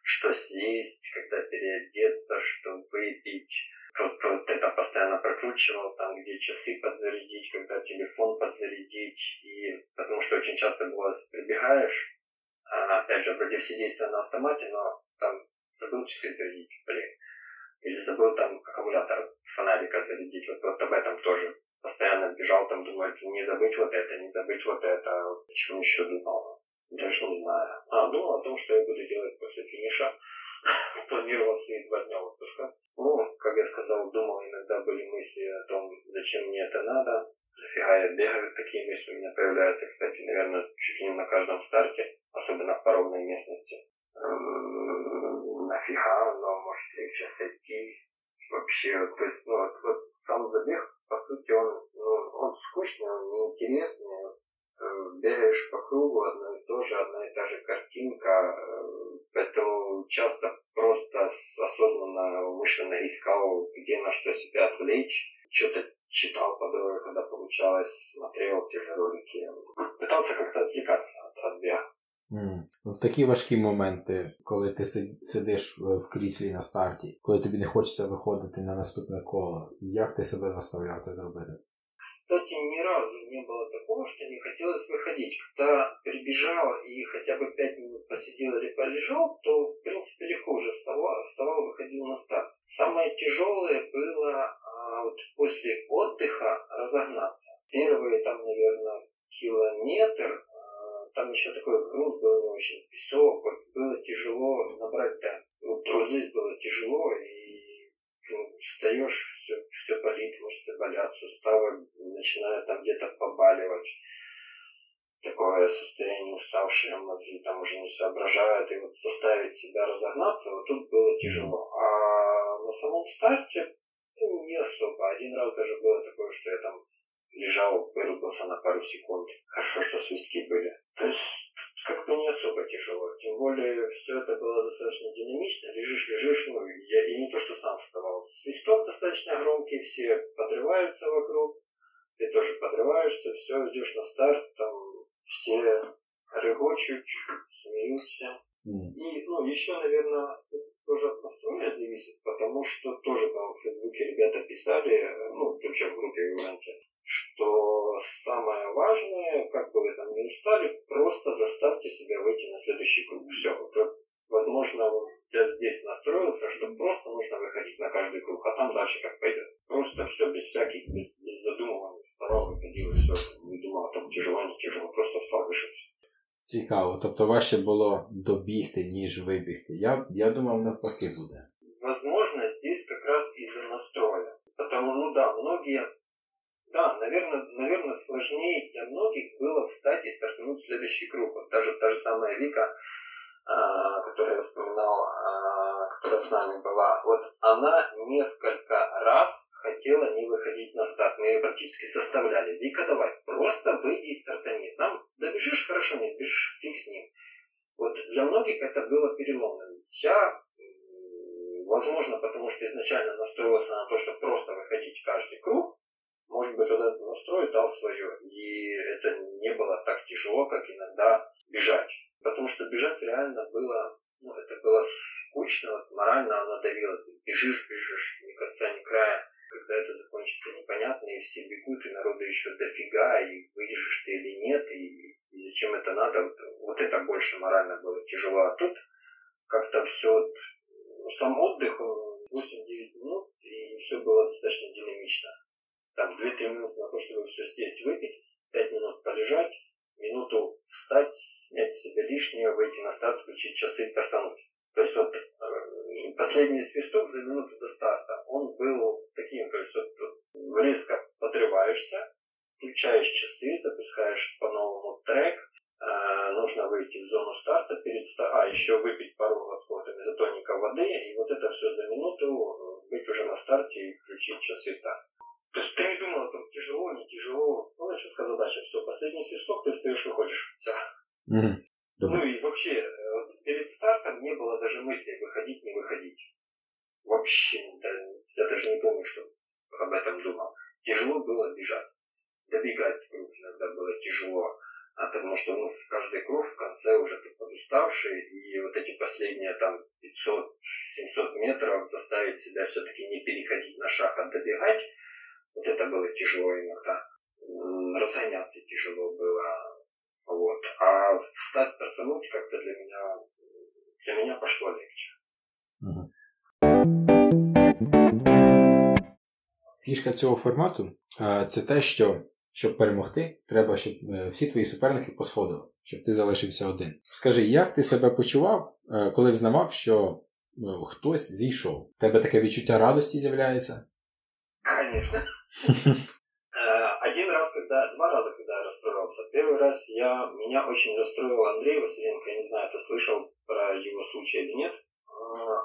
что съесть, когда переодеться, что выпить. Вот это постоянно прокручивал, там, где часы подзарядить, когда телефон подзарядить. И потому что очень часто было, прибегаешь, опять же, вроде все действия на автомате, но там забыл часы зарядить, или забыл там аккумулятор фонарика зарядить. Вот об этом тоже постоянно бежал, там думал, не забыть вот это, не забыть вот это. Почему еще думал? Даже не знаю. Думал о том, что я буду делать после финиша. Планировал свои 2 дня отпуска. Как я сказал, думал, иногда были мысли о том, зачем мне это надо. Нафига я бегаю, такие мысли у меня появляются, кстати, наверное, чуть ли не на каждом старте, особенно в паромной местности. Нафига, но может легче сойти вообще, то есть, вот сам забег, по сути, он скучный, он неинтересный, бегаешь по кругу, одна и та же картинка, поэтому часто просто осознанно, умышленно искал, где на что себя отвлечь, что-то читал по дороге, когда получалось, смотрел те же ролики. Пытался как-то отвлекаться от бега. В такі важкі моменти, коли ти сидиш в кріслі на старті, коли тобі не хочеться виходити на наступне коло, як ти себе заставляв це зробити? Кстати, ни разу не было такого, что не хотелось выходить. Когда прибежал и хотя бы 5 минут посидел или полежал, то, в принципе, легко уже вставал, выходил на старт. Самое тяжелое было после отдыха разогнаться. Первые там, наверное, километр, там еще такой грунт был не очень, песок, было тяжело набрать темп. Вот здесь было тяжело, и встаешь, все болит, мышцы болят, суставы начинают там где-то побаливать. Такое состояние уставшее, мозги там уже не соображают, и вот заставить себя разогнаться, вот тут было тяжело. А на самом старте не особо. Один раз даже было такое, что я там лежал, вырубился на пару секунд. Хорошо, что свистки были. То есть, как бы не особо тяжело. Тем более, все это было достаточно динамично. Лежишь. Я и не то, что сам вставал. Свисток достаточно громкий, все подрываются вокруг. Ты тоже подрываешься, все, идешь на старт. Там все рыгочут, смеются. И, еще, наверное, тоже от настроения зависит, потому что тоже там в Фейсбуке ребята писали, причем в группе «Иванте», что самое важное, как бы вы там не устали, просто заставьте себя выйти на следующий круг. Все. Возможно, я здесь настроился, что просто нужно выходить на каждый круг, а там дальше как пойдет. Просто все без всяких, без задумываний. Второго выходил, все, не думал о том, тяжело, не тяжело, просто встал, вышел. Цікаво. Тобто важче було добігти, ніж вибігти. Я думав, навпаки буде. Возможно, здесь как раз из-за настроя. Потому, наверное, сложнее для многих было встать и стартануть в следующий круг. Вот та же самая Вика, которую я вспоминал, которая с нами была, вот она несколько раз хотела не выходить на старт. Мы ее практически заставляли. Вика, давай, просто выйди и стартани. Нам добежишь хорошо, не бежишь, фиг с ним. Вот для многих это было переломным. Я, возможно, потому что изначально настроился на то, что просто выходить каждый круг, может быть, вот этот настрой дал свое. И это не было так тяжело, как иногда бежать. Потому что бежать реально было, это было скучно, морально она давила. Бежишь, ни конца, ни края. Когда это закончится, непонятно, и все бегут, и народу еще дофига, и выдержишь ты или нет, и зачем это надо. Вот это больше морально было тяжело. А тут как-то все, сам отдых, 8-9 минут, и все было достаточно динамично. Там 2-3 минуты на то, чтобы все съесть, выпить, 5 минут полежать, минуту встать, снять с себя лишнее, выйти на старт, включить часы и стартануть. То есть вот последний свисток за минуту до старта, он был таким, то есть вот резко подрываешься, включаешь часы, запускаешь по-новому трек, можно выйти в зону старта, а еще выпить пару глотков изотоника воды, и вот это все за минуту, быть уже на старте и включить часы старта. То есть ты не думал, там тяжело, не тяжело, ну это четкая задача, все, последний свисток, ты встаешь, выходишь, все. Mm-hmm. Ну и вообще, перед стартом не было даже мысли выходить, не выходить. Вообще, я даже не помню, что об этом думал. Тяжело было бежать, добегать круг иногда было тяжело, потому что ну, в каждый круг в конце уже ты подуставший, и вот эти последние там 500-700 метров заставить себя все-таки не переходить на шаг, а добегать, вот это было тяжело иногда, разгоняться тяжело было, вот. А встать, стартануть как-то для меня пошло легче. Фішка цього формату – це те, що, щоб перемогти, треба, щоб всі твої суперники посходили, щоб ти залишився один. Скажи, як ти себе почував, коли взнавав, що хтось зійшов? У тебе таке відчуття радості з'являється? Конечно. Два раза, когда я расстроился. Первый раз меня очень расстроил Андрей Василенко. Я не знаю, ты слышал про его случай или нет.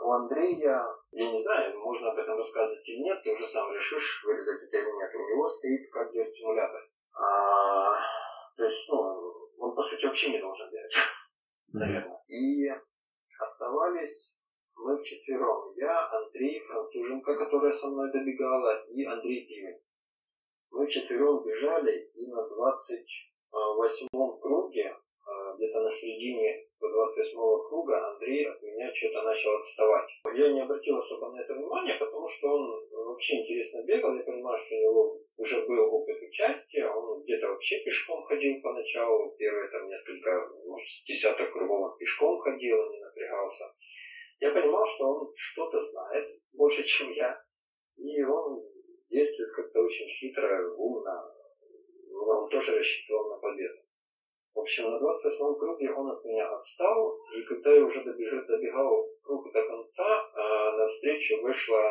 У Андрея, я не знаю, можно об этом рассказывать или нет, ты уже сам решишь, вырезать это или нет. У него стоит кардиостимулятор. То есть, он, по сути, вообще не должен бегать. Наверное. И оставались мы вчетвером. Я, Андрей, француженка, которая со мной добегала, и Андрей Пивень. Мы вчетвером бежали, и на 28-м круге, где-то на середине 28-го круга, Андрей от меня что-то начал отставать. Я не обратил особо на это внимания, потому что он вообще интересно бегал. Я понимаю, что у него уже был опыт участия. Он где-то вообще пешком ходил поначалу. Первые там несколько, может, с десяток кругов пешком ходил, он не напрягался. Я понимал, что он что-то знает больше, чем я. И он действует как-то очень хитро, умно. Он тоже рассчитывал на победу. В общем, на 28-м круге он от меня отстал, и когда я уже добегал круг до конца, навстречу вышла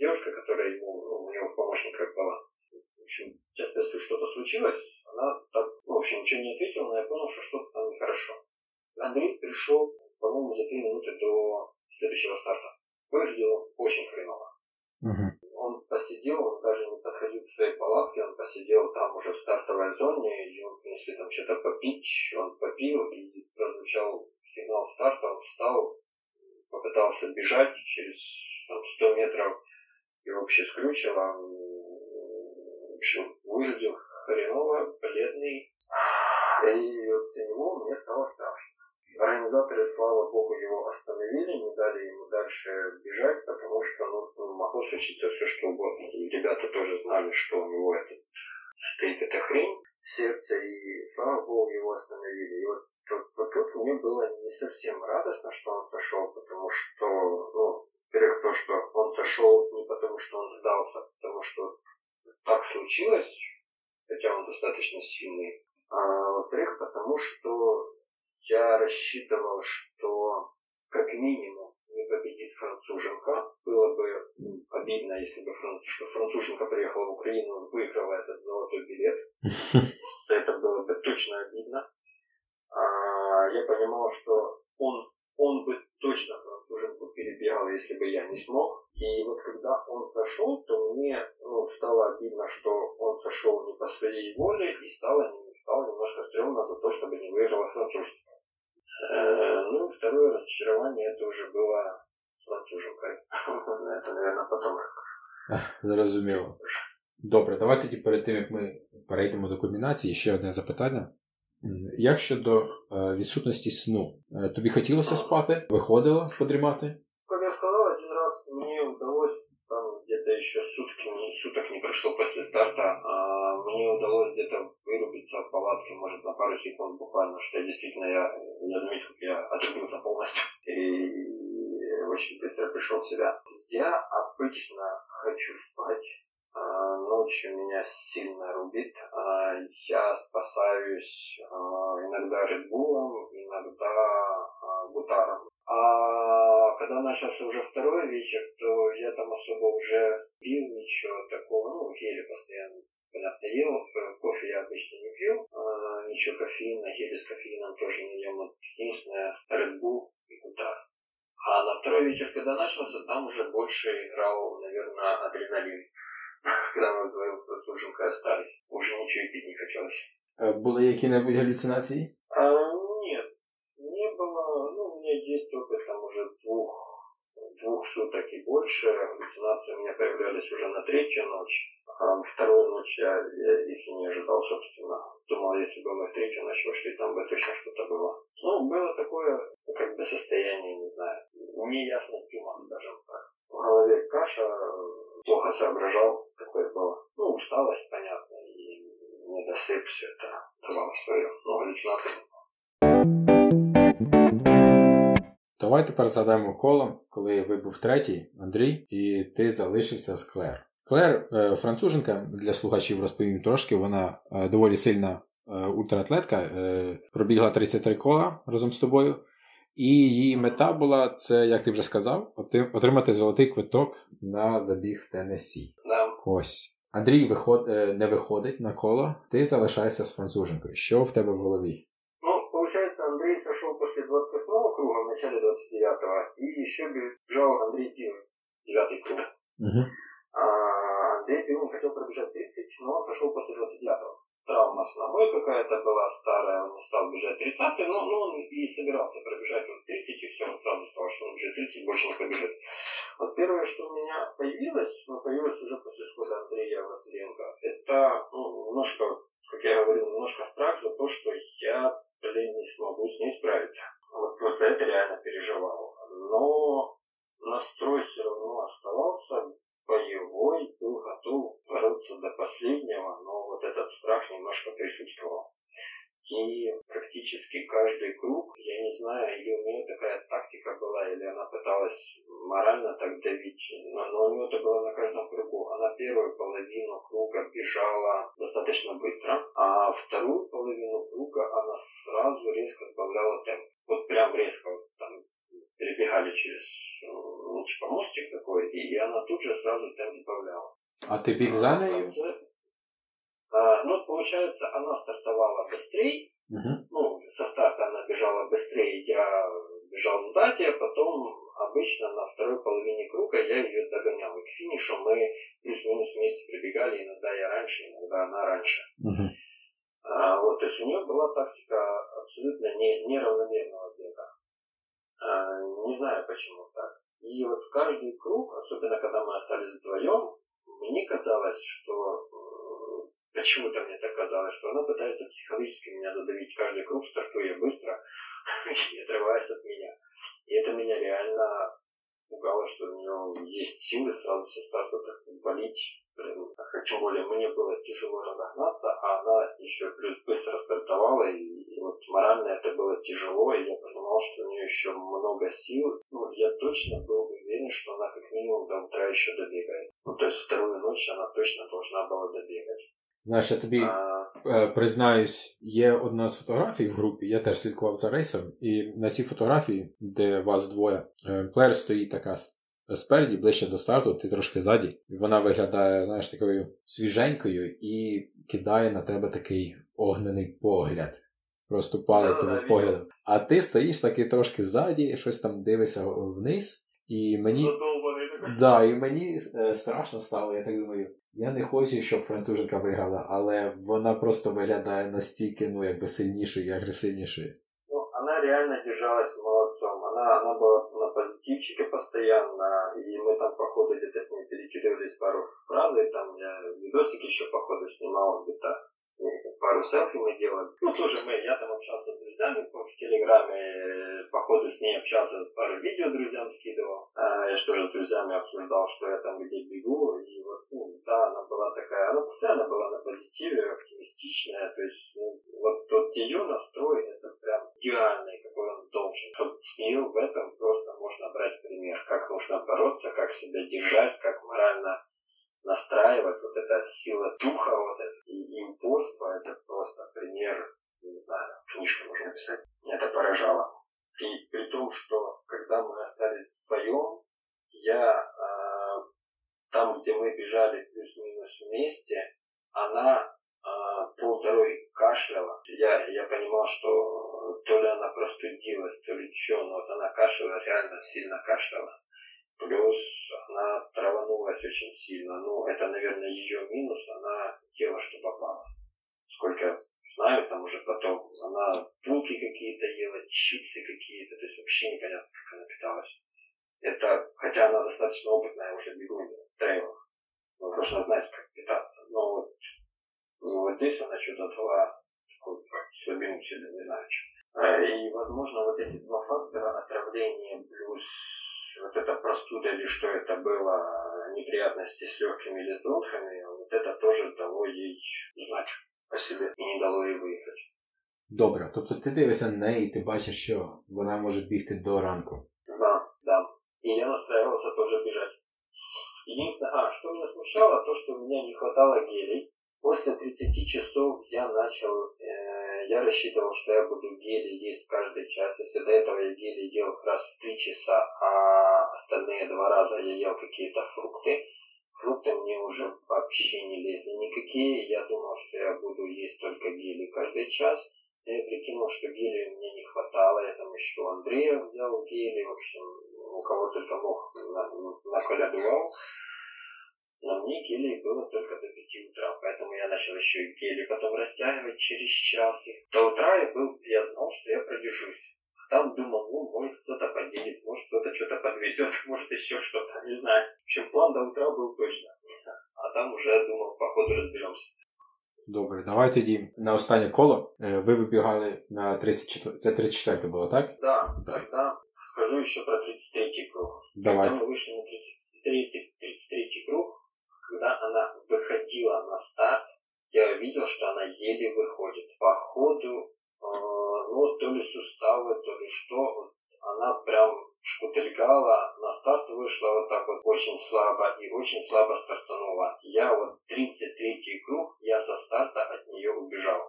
девушка, которая у него в помощниках была. В общем, если что-то случилось, она так, ничего не ответила, но я понял, что что-то там нехорошо. Андрей пришел, по-моему, за 3 минуты до следующего старта. Выглядел очень хреново. Он посидел, он даже не подходил к своей палатке, он посидел там уже в стартовой зоне, и ему принесли там что-то попить, он попил, и прозвучал сигнал старта, он встал, попытался бежать через там, 100 метров, и вообще скрючило, в общем, выглядел хреново, бледный, и вот с него мне стало страшно. Организаторы, слава богу, его остановили, не дали ему дальше бежать, потому что могло случиться все что угодно. И ребята тоже знали, что у него стоит эта хрень в сердце, и слава богу, его остановили. И вот тут мне было не совсем радостно, что он сошел, потому что, во-первых, то, что он сошел не потому, что он сдался, потому что так случилось, хотя он достаточно сильный, а во-вторых, потому что я рассчитывал, что как минимум не победит француженка. Было бы обидно, если бы француженка приехала в Украину и выиграла этот золотой билет. Это было бы точно обидно. Я понимал, что он бы точно француженку перебегал, если бы я не смог. И вот когда он сошел, то мне стало обидно, что он сошел не по своей воле, и стало немножко стрёмно за то, чтобы не выиграла француженка. Второе разочарование, это уже было с француженкой. Это, наверное, потом расскажу. Зрозуміло. Добре, давайте тоді перед тим, як ми перейдемо до комбінації, ще одне запитання. Як щодо відсутності сну? Тобі хотілося спати? Виходило подрімати? Як я сказав, один раз мені вдалося, там десь ще суток не пройшло після старту, мені вдалося десь вирубитися в палатці, може, на пару секунд буквально, що я дійсно, я замітив, я отрубився повністю і дуже швидко прийшов в себе. Я обично хочу спати. Ночью меня сильно рубит, я спасаюсь иногда редбулом, иногда гутаром. А когда начался уже второй вечер, то я там особо уже пил, ничего такого, еле постоянно Понятное дело, кофе я обычно не пью, ничего кофеина, гели с кофеином тоже не ем, единственное, Red Bull и куда. А на второй вечер, когда начался, там уже больше играл, наверное, адреналин. Когда мы вдвоем с служенкой остались, уже ничего и пить не хотелось. Были какие-нибудь галлюцинации? Нет, не было. Ну, у меня действовало там уже двух суток и больше. Галлюцинации у меня появлялись уже на третью ночь. А вторую ночь я их не ожидал, собственно. Думал, если бы мы в третью ночь вошли, там бы точно что-то было. Ну, было такое, как бы, состояние, не знаю, неясность ума, скажем так. В голове каша, плохо соображал, такое было. Ну, усталость, понятно, и недосып, все это давало свое. Ну, галлюцинации не было. Давай тепер задаємо колом, коли вибув третій, Андрій, і ти залишився з Клер. Клер, француженка, для слухачів розповім трошки, вона доволі сильна ультраатлетка, пробігла 33 кола разом з тобою, і її мета була, це, як ти вже сказав, отримати золотий квиток на забіг в Теннессі. Ось. Андрій не виходить на коло, ти залишаєшся з француженкою. Що в тебе в голові? Получается, Андрей сошел после 28-го круга, в начале 29-го, и еще бежал Андрей Пивень, 9-й круг. Андрей Пивень хотел пробежать 30, но он сошел после 29-го. Травма основной какая-то была старая, он не стал бежать 30-й, но он и собирался пробежать вот 30, и все, он сразу сказал, что он бежит 30, больше не побежит. Вот первое, что у меня появилось, но появилось уже после схода Андрея Василенко, это, немножко, как я говорил, немножко страх за то, что я... не смогу с ней справиться. Вот за это реально переживал. Но настрой все равно оставался боевой, был готов бороться до последнего, но вот этот страх немножко присутствовал. И практически каждый круг, я не знаю, или у нее такая тактика была, или она пыталась морально так давить, но у нее это было на каждом кругу. Она первую половину круга бежала достаточно быстро, а вторую половину круга она сразу резко сбавляла темп. Вот прям резко, там, перебегали через, типа, мостик такой, и она тут же сразу темп сбавляла. А ты бег за ней? Получается, она стартовала быстрее, со старта она бежала быстрее, я бежал сзади, а потом обычно на второй половине круга я ее догонял. И к финишу мы плюс-минус вместе прибегали, иногда я раньше, иногда она раньше. То есть у нее была тактика абсолютно неравномерного бега. Не знаю, почему так. И вот каждый круг, особенно когда мы остались вдвоем, мне казалось, что... Почему-то мне так казалось, что она пытается психологически меня задавить. Каждый круг стартуя быстро, не отрываясь от меня. И это меня реально пугало, что у нее есть силы сразу со старта валить. Тем более мне было тяжело разогнаться, а она еще плюс быстро стартовала. И вот морально это было тяжело, и я понимал, что у нее еще много сил. Я точно был уверен, что она как минимум до утра еще добегает. То есть вторую ночь она точно должна была добегать. Знаєш, я тобі признаюсь, є одна з фотографій в групі, я теж слідкував за рейсом, і на цій фотографії, де вас двоє, Клер стоїть така спереді, ближче до старту, ти трошки ззаді, вона виглядає, знаєш, такою свіженькою і кидає на тебе такий огнений погляд, просто палить тебе поглядом. А ти стоїш такий трошки ззаді, щось там дивишся вниз, і мені... І мені страшно стало, я так думаю, я не хочу, щоб француженка виграла, але вона просто виглядає настільки, якби сильнішою і агресивнішою. Она реально держалась молодцом, она была на позитивчике постоянно, и мы там по ходу где-то с ней перекидывались пару фраз, и там я видосики еще по ходу снимал, где-то пару селфи мы делали. Тоже я там общался с друзьями в Телеграме, по ходу с ней общался, пару видео друзьям скидывал. Я же тоже с друзьями обсуждал, что я там где бегу. И она была такая, она постоянно была на позитиве, оптимистичная. То есть, ее настрой, это прям идеальный, какой он должен. С нее в этом просто можно брать пример, как нужно бороться, как себя держать, как морально настраивать. Эта сила духа, и упорство, это просто пример, не знаю, книжку можно писать. Это поражало. И при том, что когда мы остались вдвоем, я там, где мы бежали плюс-минус вместе, она полторы кашляла. Я понимал, что то ли она простудилась, то ли что, но вот она кашляла, реально сильно кашляла. Плюс она траванулась очень сильно. Ну, это, наверное, ее минус, она тело что попало. Сколько я знаю, там уже потом она булки какие-то ела, чипсы какие-то, то есть вообще непонятно, как она питалась. Это, хотя она достаточно опытная уже бегунья в трейлах, нужно знать, как питаться. Но вот, ну, вот здесь она что-то дала такую слабину, не знаю, что. И, возможно, вот эти два фактора, отравление плюс вот эта простуда или что это было, неприятности с легкими или с бронхами, вот это тоже дало їй знати о себе і не дало їй виїхати. Добре, тобто ти дивишся на неї і ти бачиш, що вона може бігти до ранку. Да. І я настраивался тоже бежать. Единственное, что меня смущало, то, что у меня не хватало гелей. После 30 часов я начал, я рассчитывал, что я буду гели есть каждый час. Если до этого я гели ел раз в 3 часа, а остальные 2 раза я ел какие-то фрукты, фрукты мне уже вообще не лезли никакие. Я думал, что я буду есть только гели каждый час. Я прикинул, что гелей мне не хватало. Я там еще у Андрея взял гели, в общем, у кого только мог наколядувал. Но мне гелей было только до 5 утра, поэтому я начал еще и гели потом растягивать через час. И до утра я знал, что я продержусь. Там думал, ну, может кто-то поедет, может кто-то что-то подвезет, может еще что-то, не знаю. В общем, план до утра был точно. А там уже я думал, по ходу разберемся. Добре, давай тоді на останнє коло. Ви вибігали на 34, це 34-те було, так? Да, тогда скажу еще про 33-й круг. Давай. Когда мы вышли на 33-й круг, когда она выходила на старт, я видел, что она еле выходит. По ходу, ну, то ли суставы, то ли что, она прям шкутыльгала, на старт вышла вот так вот очень слабо и очень слабо стартанула. Я вот 33-й круг, я со старта от нее убежал.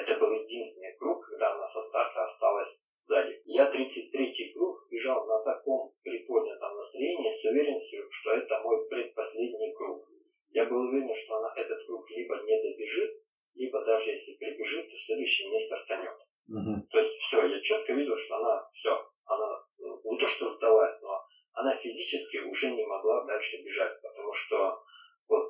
Это был единственный круг, когда она со старта осталась сзади. Я 33-й круг бежал на таком приподнятом настроении с уверенностью, что это мой предпоследний круг. Я был уверен, что она этот круг либо не добежит, либо даже если прибежит, то следующий не стартанет. Угу. То есть все, я четко видел, что она все. Она не то что сдалась, но она физически уже не могла дальше бежать, потому что вот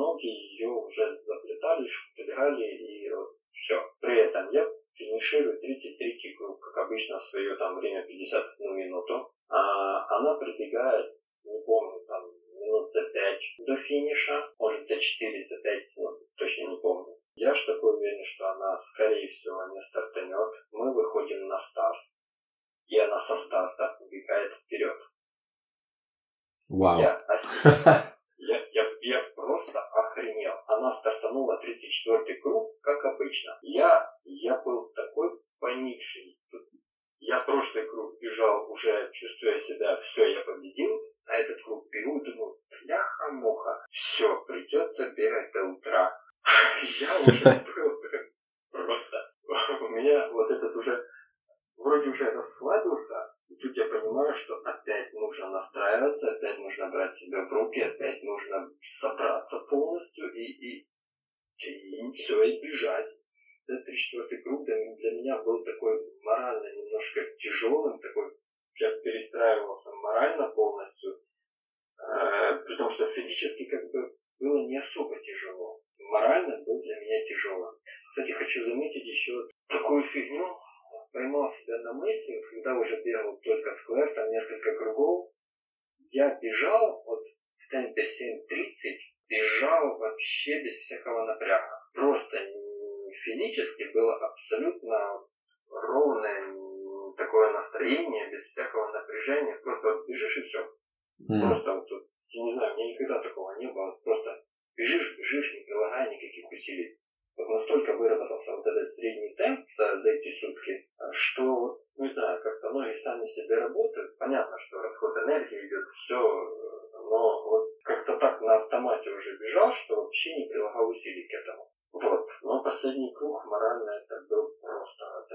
ноги ее уже заплетались, подбегали и вот все. При этом я финиширую 33-й круг, как обычно, в свое там время 51 минуту. А она прибегает, не помню, там минут за 5 до финиша, может за 4, за 5, ну, точно не помню. Я ж такой уверен, что она, скорее всего, не стартанет. Мы выходим на старт. И она со старта убегает вперед. Вау. Я просто охренел. Она стартанула 34-й круг, как обычно. Я был такой поникший. Я прошлый круг бежал, уже чувствуя себя, все, я победил. А этот круг бегу, думаю, бляха-муха, все, придется бегать до утра. Я уже был просто... У меня вот этот уже... Вроде уже расслабился, и тут я понимаю, что опять нужно настраиваться, опять нужно брать себя в руки, опять нужно собраться полностью и все, и бежать. Этот 34-й круг для меня был такой морально немножко тяжелым, такой, я перестраивался морально полностью, при том, что физически как бы было не особо тяжело. Морально было для меня тяжело. Кстати, хочу заметить еще такую фигню. Поймал себя на мысли, когда уже бегал только с Клэр, там несколько кругов, я бежал вот в темпе 7:30, бежал вообще без всякого напряга. Просто физически было абсолютно ровное такое настроение, без всякого напряжения. Просто вот бежишь и все. Просто вот тут, я не знаю, у меня никогда такого не было. Просто бежишь, не прилагая никаких усилий. Вот настолько выработался вот этот средний темп за эти сутки, что, не знаю, как-то ноги сами себе работают. Понятно, что расход энергии идет, все, но вот как-то так на автомате уже бежал, что вообще не прилагал усилий к этому. Вот. Но последний круг морально это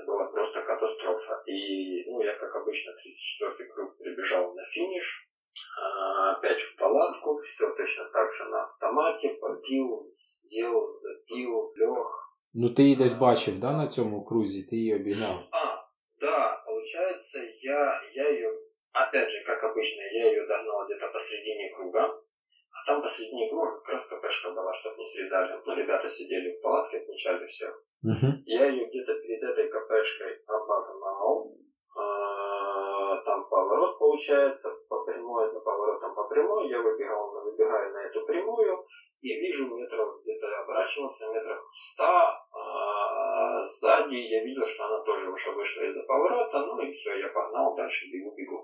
была просто катастрофа. И, ну, я, как обычно, 34-й круг прибежал на финиш. Опять в палатку, все точно так же на автомате, попил, съел, запил, лег. Ну ты ее десь бачив, да, на цьому крузе, ты ее обігнав? Да, получается, я ее, опять же, как обычно, я ее догнал где-то посредине круга, а там посредине круга как раз КПшка была, чтобы не срезали, но ребята сидели в палатке, отмечали все. Я ее где-то перед этой КПшкой обогнал, там поворот получается, по прямой, за поворотом по прямой, я выбегаю на эту прямую, и вижу метров, где-то я оборачивался, метров 100, сзади я видел, что она тоже уже вышла из-за поворота, ну и все, я погнал, дальше бегу.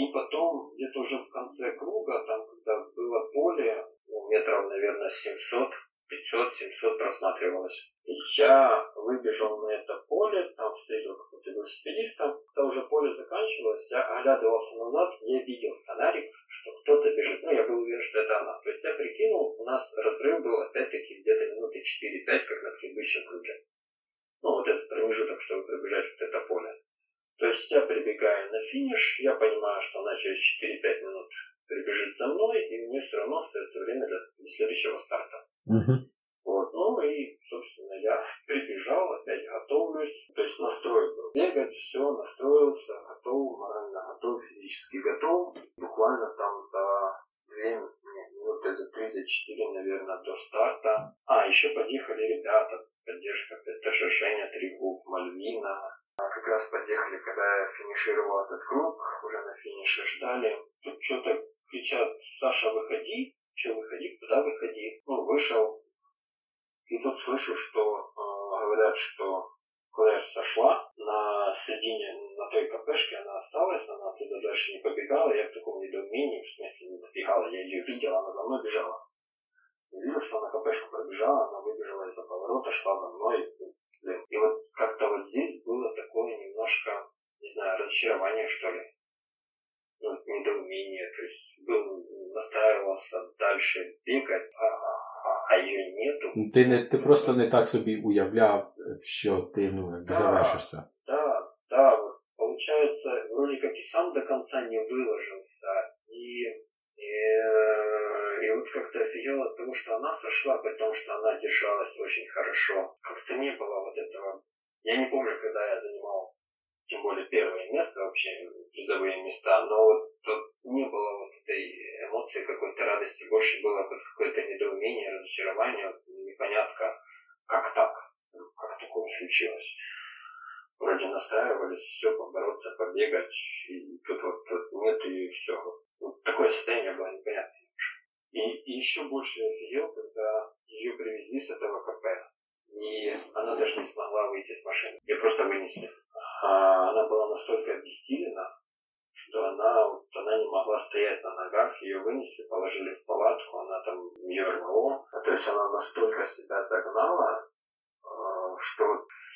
И потом, где-то уже в конце круга, там, когда было поле, метров, наверное, 700, 500-700 просматривалось. Я выбежал на это поле, там встретил какого-то велосипедиста, когда уже поле заканчивалось, я оглядывался назад, я видел фонарик, что кто-то бежит, ну я был уверен, что это она. То есть я прикинул, у нас разрыв был опять-таки где-то минуты 4-5, как на предыдущем круге. Ну вот этот промежуток, чтобы пробежать вот это поле. То есть я прибегаю на финиш, я понимаю, что она через 4-5 минут прибежит за мной, и мне все равно остается время для следующего старта. Вот, ну и, собственно, я прибежал, опять готовлюсь, то есть настрой был бегать, все, настроился, готов, морально готов, физически готов. Буквально там за 2 минуты, за 3-4, наверное, до старта. Еще подъехали ребята, поддержка, это же Женя Трегуб, Мальвина. Как раз подъехали, когда я финишировал этот круг, уже на финише ждали. Тут что-то кричат: «Саша, выходи!» Че выходи, куда выходи? Ну, вышел. И тут слышу, что говорят, что Клер сошла на середине, на той КПшке она осталась, она оттуда дальше не побегала, я в таком недоумении, в смысле не побегала, я ее видел, она за мной бежала. Я видел, что она КПшку пробежала, она выбежала из-за поворота, шла за мной. И вот как-то вот здесь было такое немножко, не знаю, разочарование, что ли. Ну, недоумение, то есть был, настраивался дальше бегать, а ее нету. Ти просто не так собі уявляв, що ти, ну, завершишся. Да, вот, получается, вроде как и сам до конца не выложился, и вот как-то офигел от того, что она сошла, при том, что она держалась очень хорошо. Как-то не было вот этого. Я не помню, когда я занимал, тем более первое место вообще, призовые места, но вот тут не было вот этой эмоции, какой-то радости, больше было какое-то недоумение, разочарование, непонятно, как так, как такое случилось. Вроде настраивались, все, побороться, побегать, и тут вот нет, и все. Вот такое состояние было непонятно. И еще больше я офигел, когда ее привезли с этого КП, и она даже не смогла выйти из машины, ее просто вынесли. Она была настолько обессилена, что она не могла стоять на ногах, ее вынесли, положили в палатку, она там ее рвало. То есть она настолько себя загнала, что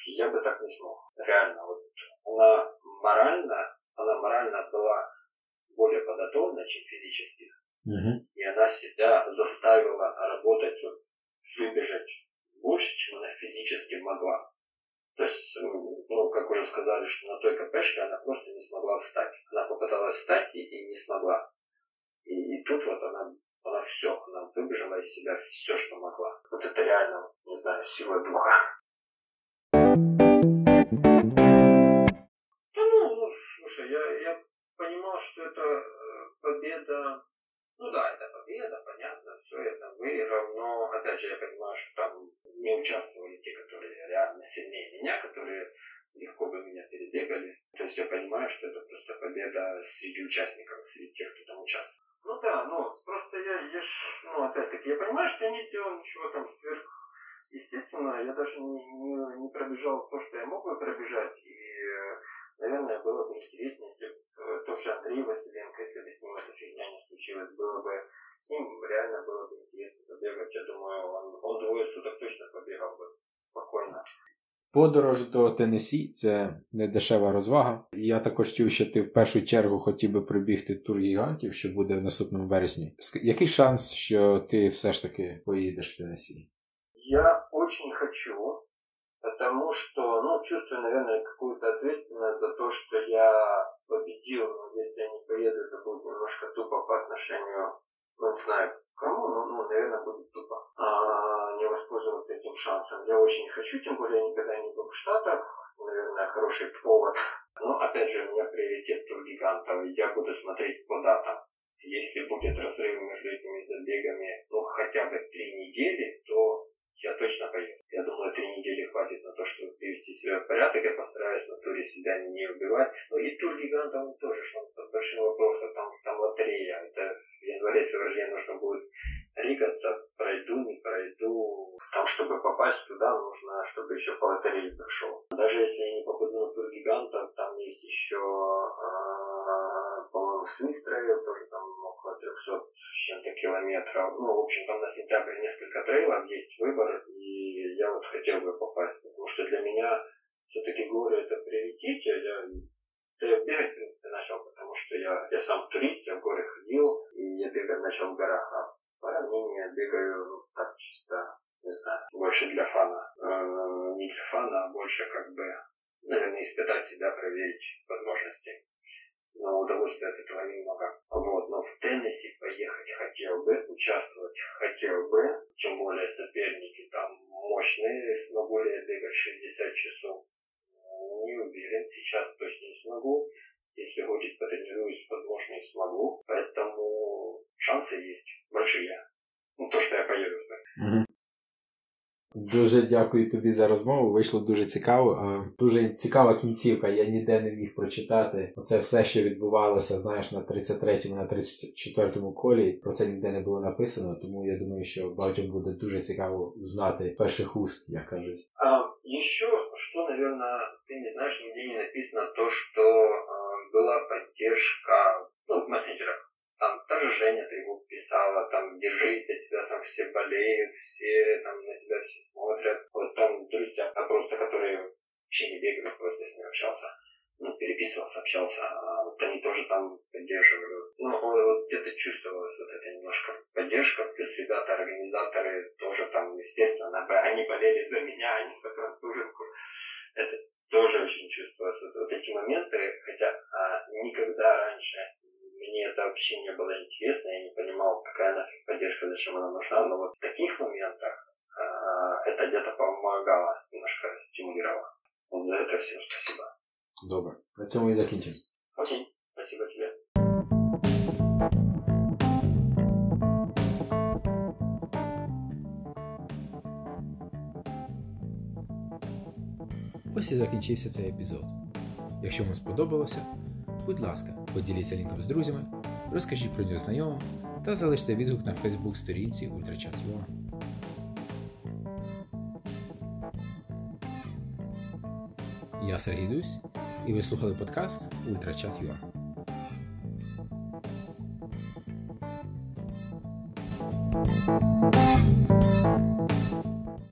я бы так не смог. Реально, вот она морально была более подготовлена, чем физически. И она себя заставила работать, выбежать больше, чем она физически могла. То есть, ну, как уже сказали, что на той КПшке она просто не смогла встать. Она попыталась встать и не смогла. И тут вот она все, она выбежала из себя все, что могла. Вот это реально, не знаю, сила духа. Да ну, слушай, я понимал, что это победа. Ну да, это победа, понятно, все это выиграл, но опять же я понимаю, что там не участвовали те, которые реально сильнее меня, которые легко бы меня перебегали. То есть я понимаю, что это просто победа среди участников, среди тех, кто там участвовал. Ну да, ну просто я опять-таки я понимаю, что я не сделал ничего там сверх. Естественно, я даже не пробежал то, что я мог бы пробежать, и, наверное, было бы интереснее, если бы тот же Андрей Василенко, если бы с ним эта фигня не случилась, было бы с ним реально было бы интересно побегать. Я думаю, он 2 суток точно побегал бы спокійно. Подорож до Теннессі – це не дешева розвага. Я також чув, що ти в першу чергу хотів би пробігти Тур гігантів, що буде в наступному вересні. Який шанс, що ти все ж таки поїдеш в Теннессі? Я очень хочу, потому что, чувствую, наверное, какую-то ответственность за то, что я победил, если они поедут, это будет немножко тупо по отношению, ну, не знаю, кому, но, ну, наверное, будет тупо. Не воспользоваться этим шансом. Я очень хочу, тем более я никогда не был в Штатах. Наверное, хороший повод. Но, опять же, у меня приоритет тур гигантов. Я буду смотреть по датам. Если будет разрыв между этими забегами, ну, хотя бы 3 недели, то я точно поеду. Я думаю, 3 недели хватит на то, чтобы привести себя в порядок. Я постараюсь на туре себя не убивать. Ну, и тур гигантов тоже, что под большим вопросом. Там лотерея. Это в январе-феврале нужно будет ригаться. Пройду, не пройду. Там, чтобы попасть туда, нужно, чтобы еще по лотерее прошел. Даже если я не попаду на тур гигантов, там есть еще... по-моему, Свист трейл, тоже там около 300 с чем-то километров. Ну, в общем, там на сентябрь несколько трейлов, есть выбор, и я вот хотел бы попасть, потому что для меня все-таки горы — это приоритет. Я бегать, в принципе, начал, потому что я сам турист, я в горы ходил, и я бегать начал в горах, а по равнине я бегаю, ну, так чисто, не знаю, больше для фана. Не для фана, а больше как бы, наверное, испытать себя, проверить возможности. Но удовольствия от этого немного. Вот. Но в теннисе поехать хотел бы, участвовать хотел бы. Тем более соперники там мощные, смогу ли я бегать 60 часов. Не уверен, сейчас точно не смогу. Если хоть потренируюсь, возможно, и смогу. Поэтому шансы есть большие. Ну, то, что я поеду, в смысле. Дуже дякую тобі за розмову, вийшло дуже цікаво. Дуже цікава кінцівка, я ніде не міг прочитати. Це все, що відбувалося, знаєш, на 33-му, на 34-му колі. Про це ніде не було написано, тому я думаю, що багатьом буде дуже цікаво знати перших уст, як кажуть. Еще, что, наверное, ты не знаешь, нигде не написано то, что была поддержка, ну, в мессенджерах. Там та же Женя Трегуб писала, там, держись, за тебя там все болеют, все там на тебя все смотрят. Вот там друзья, просто которые вообще не бегали, просто с ним общался, ну, переписывался, общался. Вот они тоже там поддерживали. Ну, вот где-то чувствовалась вот эта немножко поддержка. Плюс ребята, организаторы тоже там, естественно, они болели за меня, а не за француженку. Это тоже очень чувствовалось. Вот эти моменты, хотя никогда раньше... Мне это вообще не было интересно, я не понимал, какая нафиг поддержка, зачем она нужна, но вот в таких моментах это где-то помогало, немножко стимулировало. Вот за это всем спасибо. Добро. На этом мы и закончим. Окей. Спасибо тебе. Ось і закінчився цей епізод. Якщо вам сподобалося, будь ласка, поділіться лінком з друзями, розкажіть про нього знайомим та залиште відгук на фейсбук-сторінці Ультрачат.юа. Я Сергій Дусь, і ви слухали подкаст Ультрачат.юа.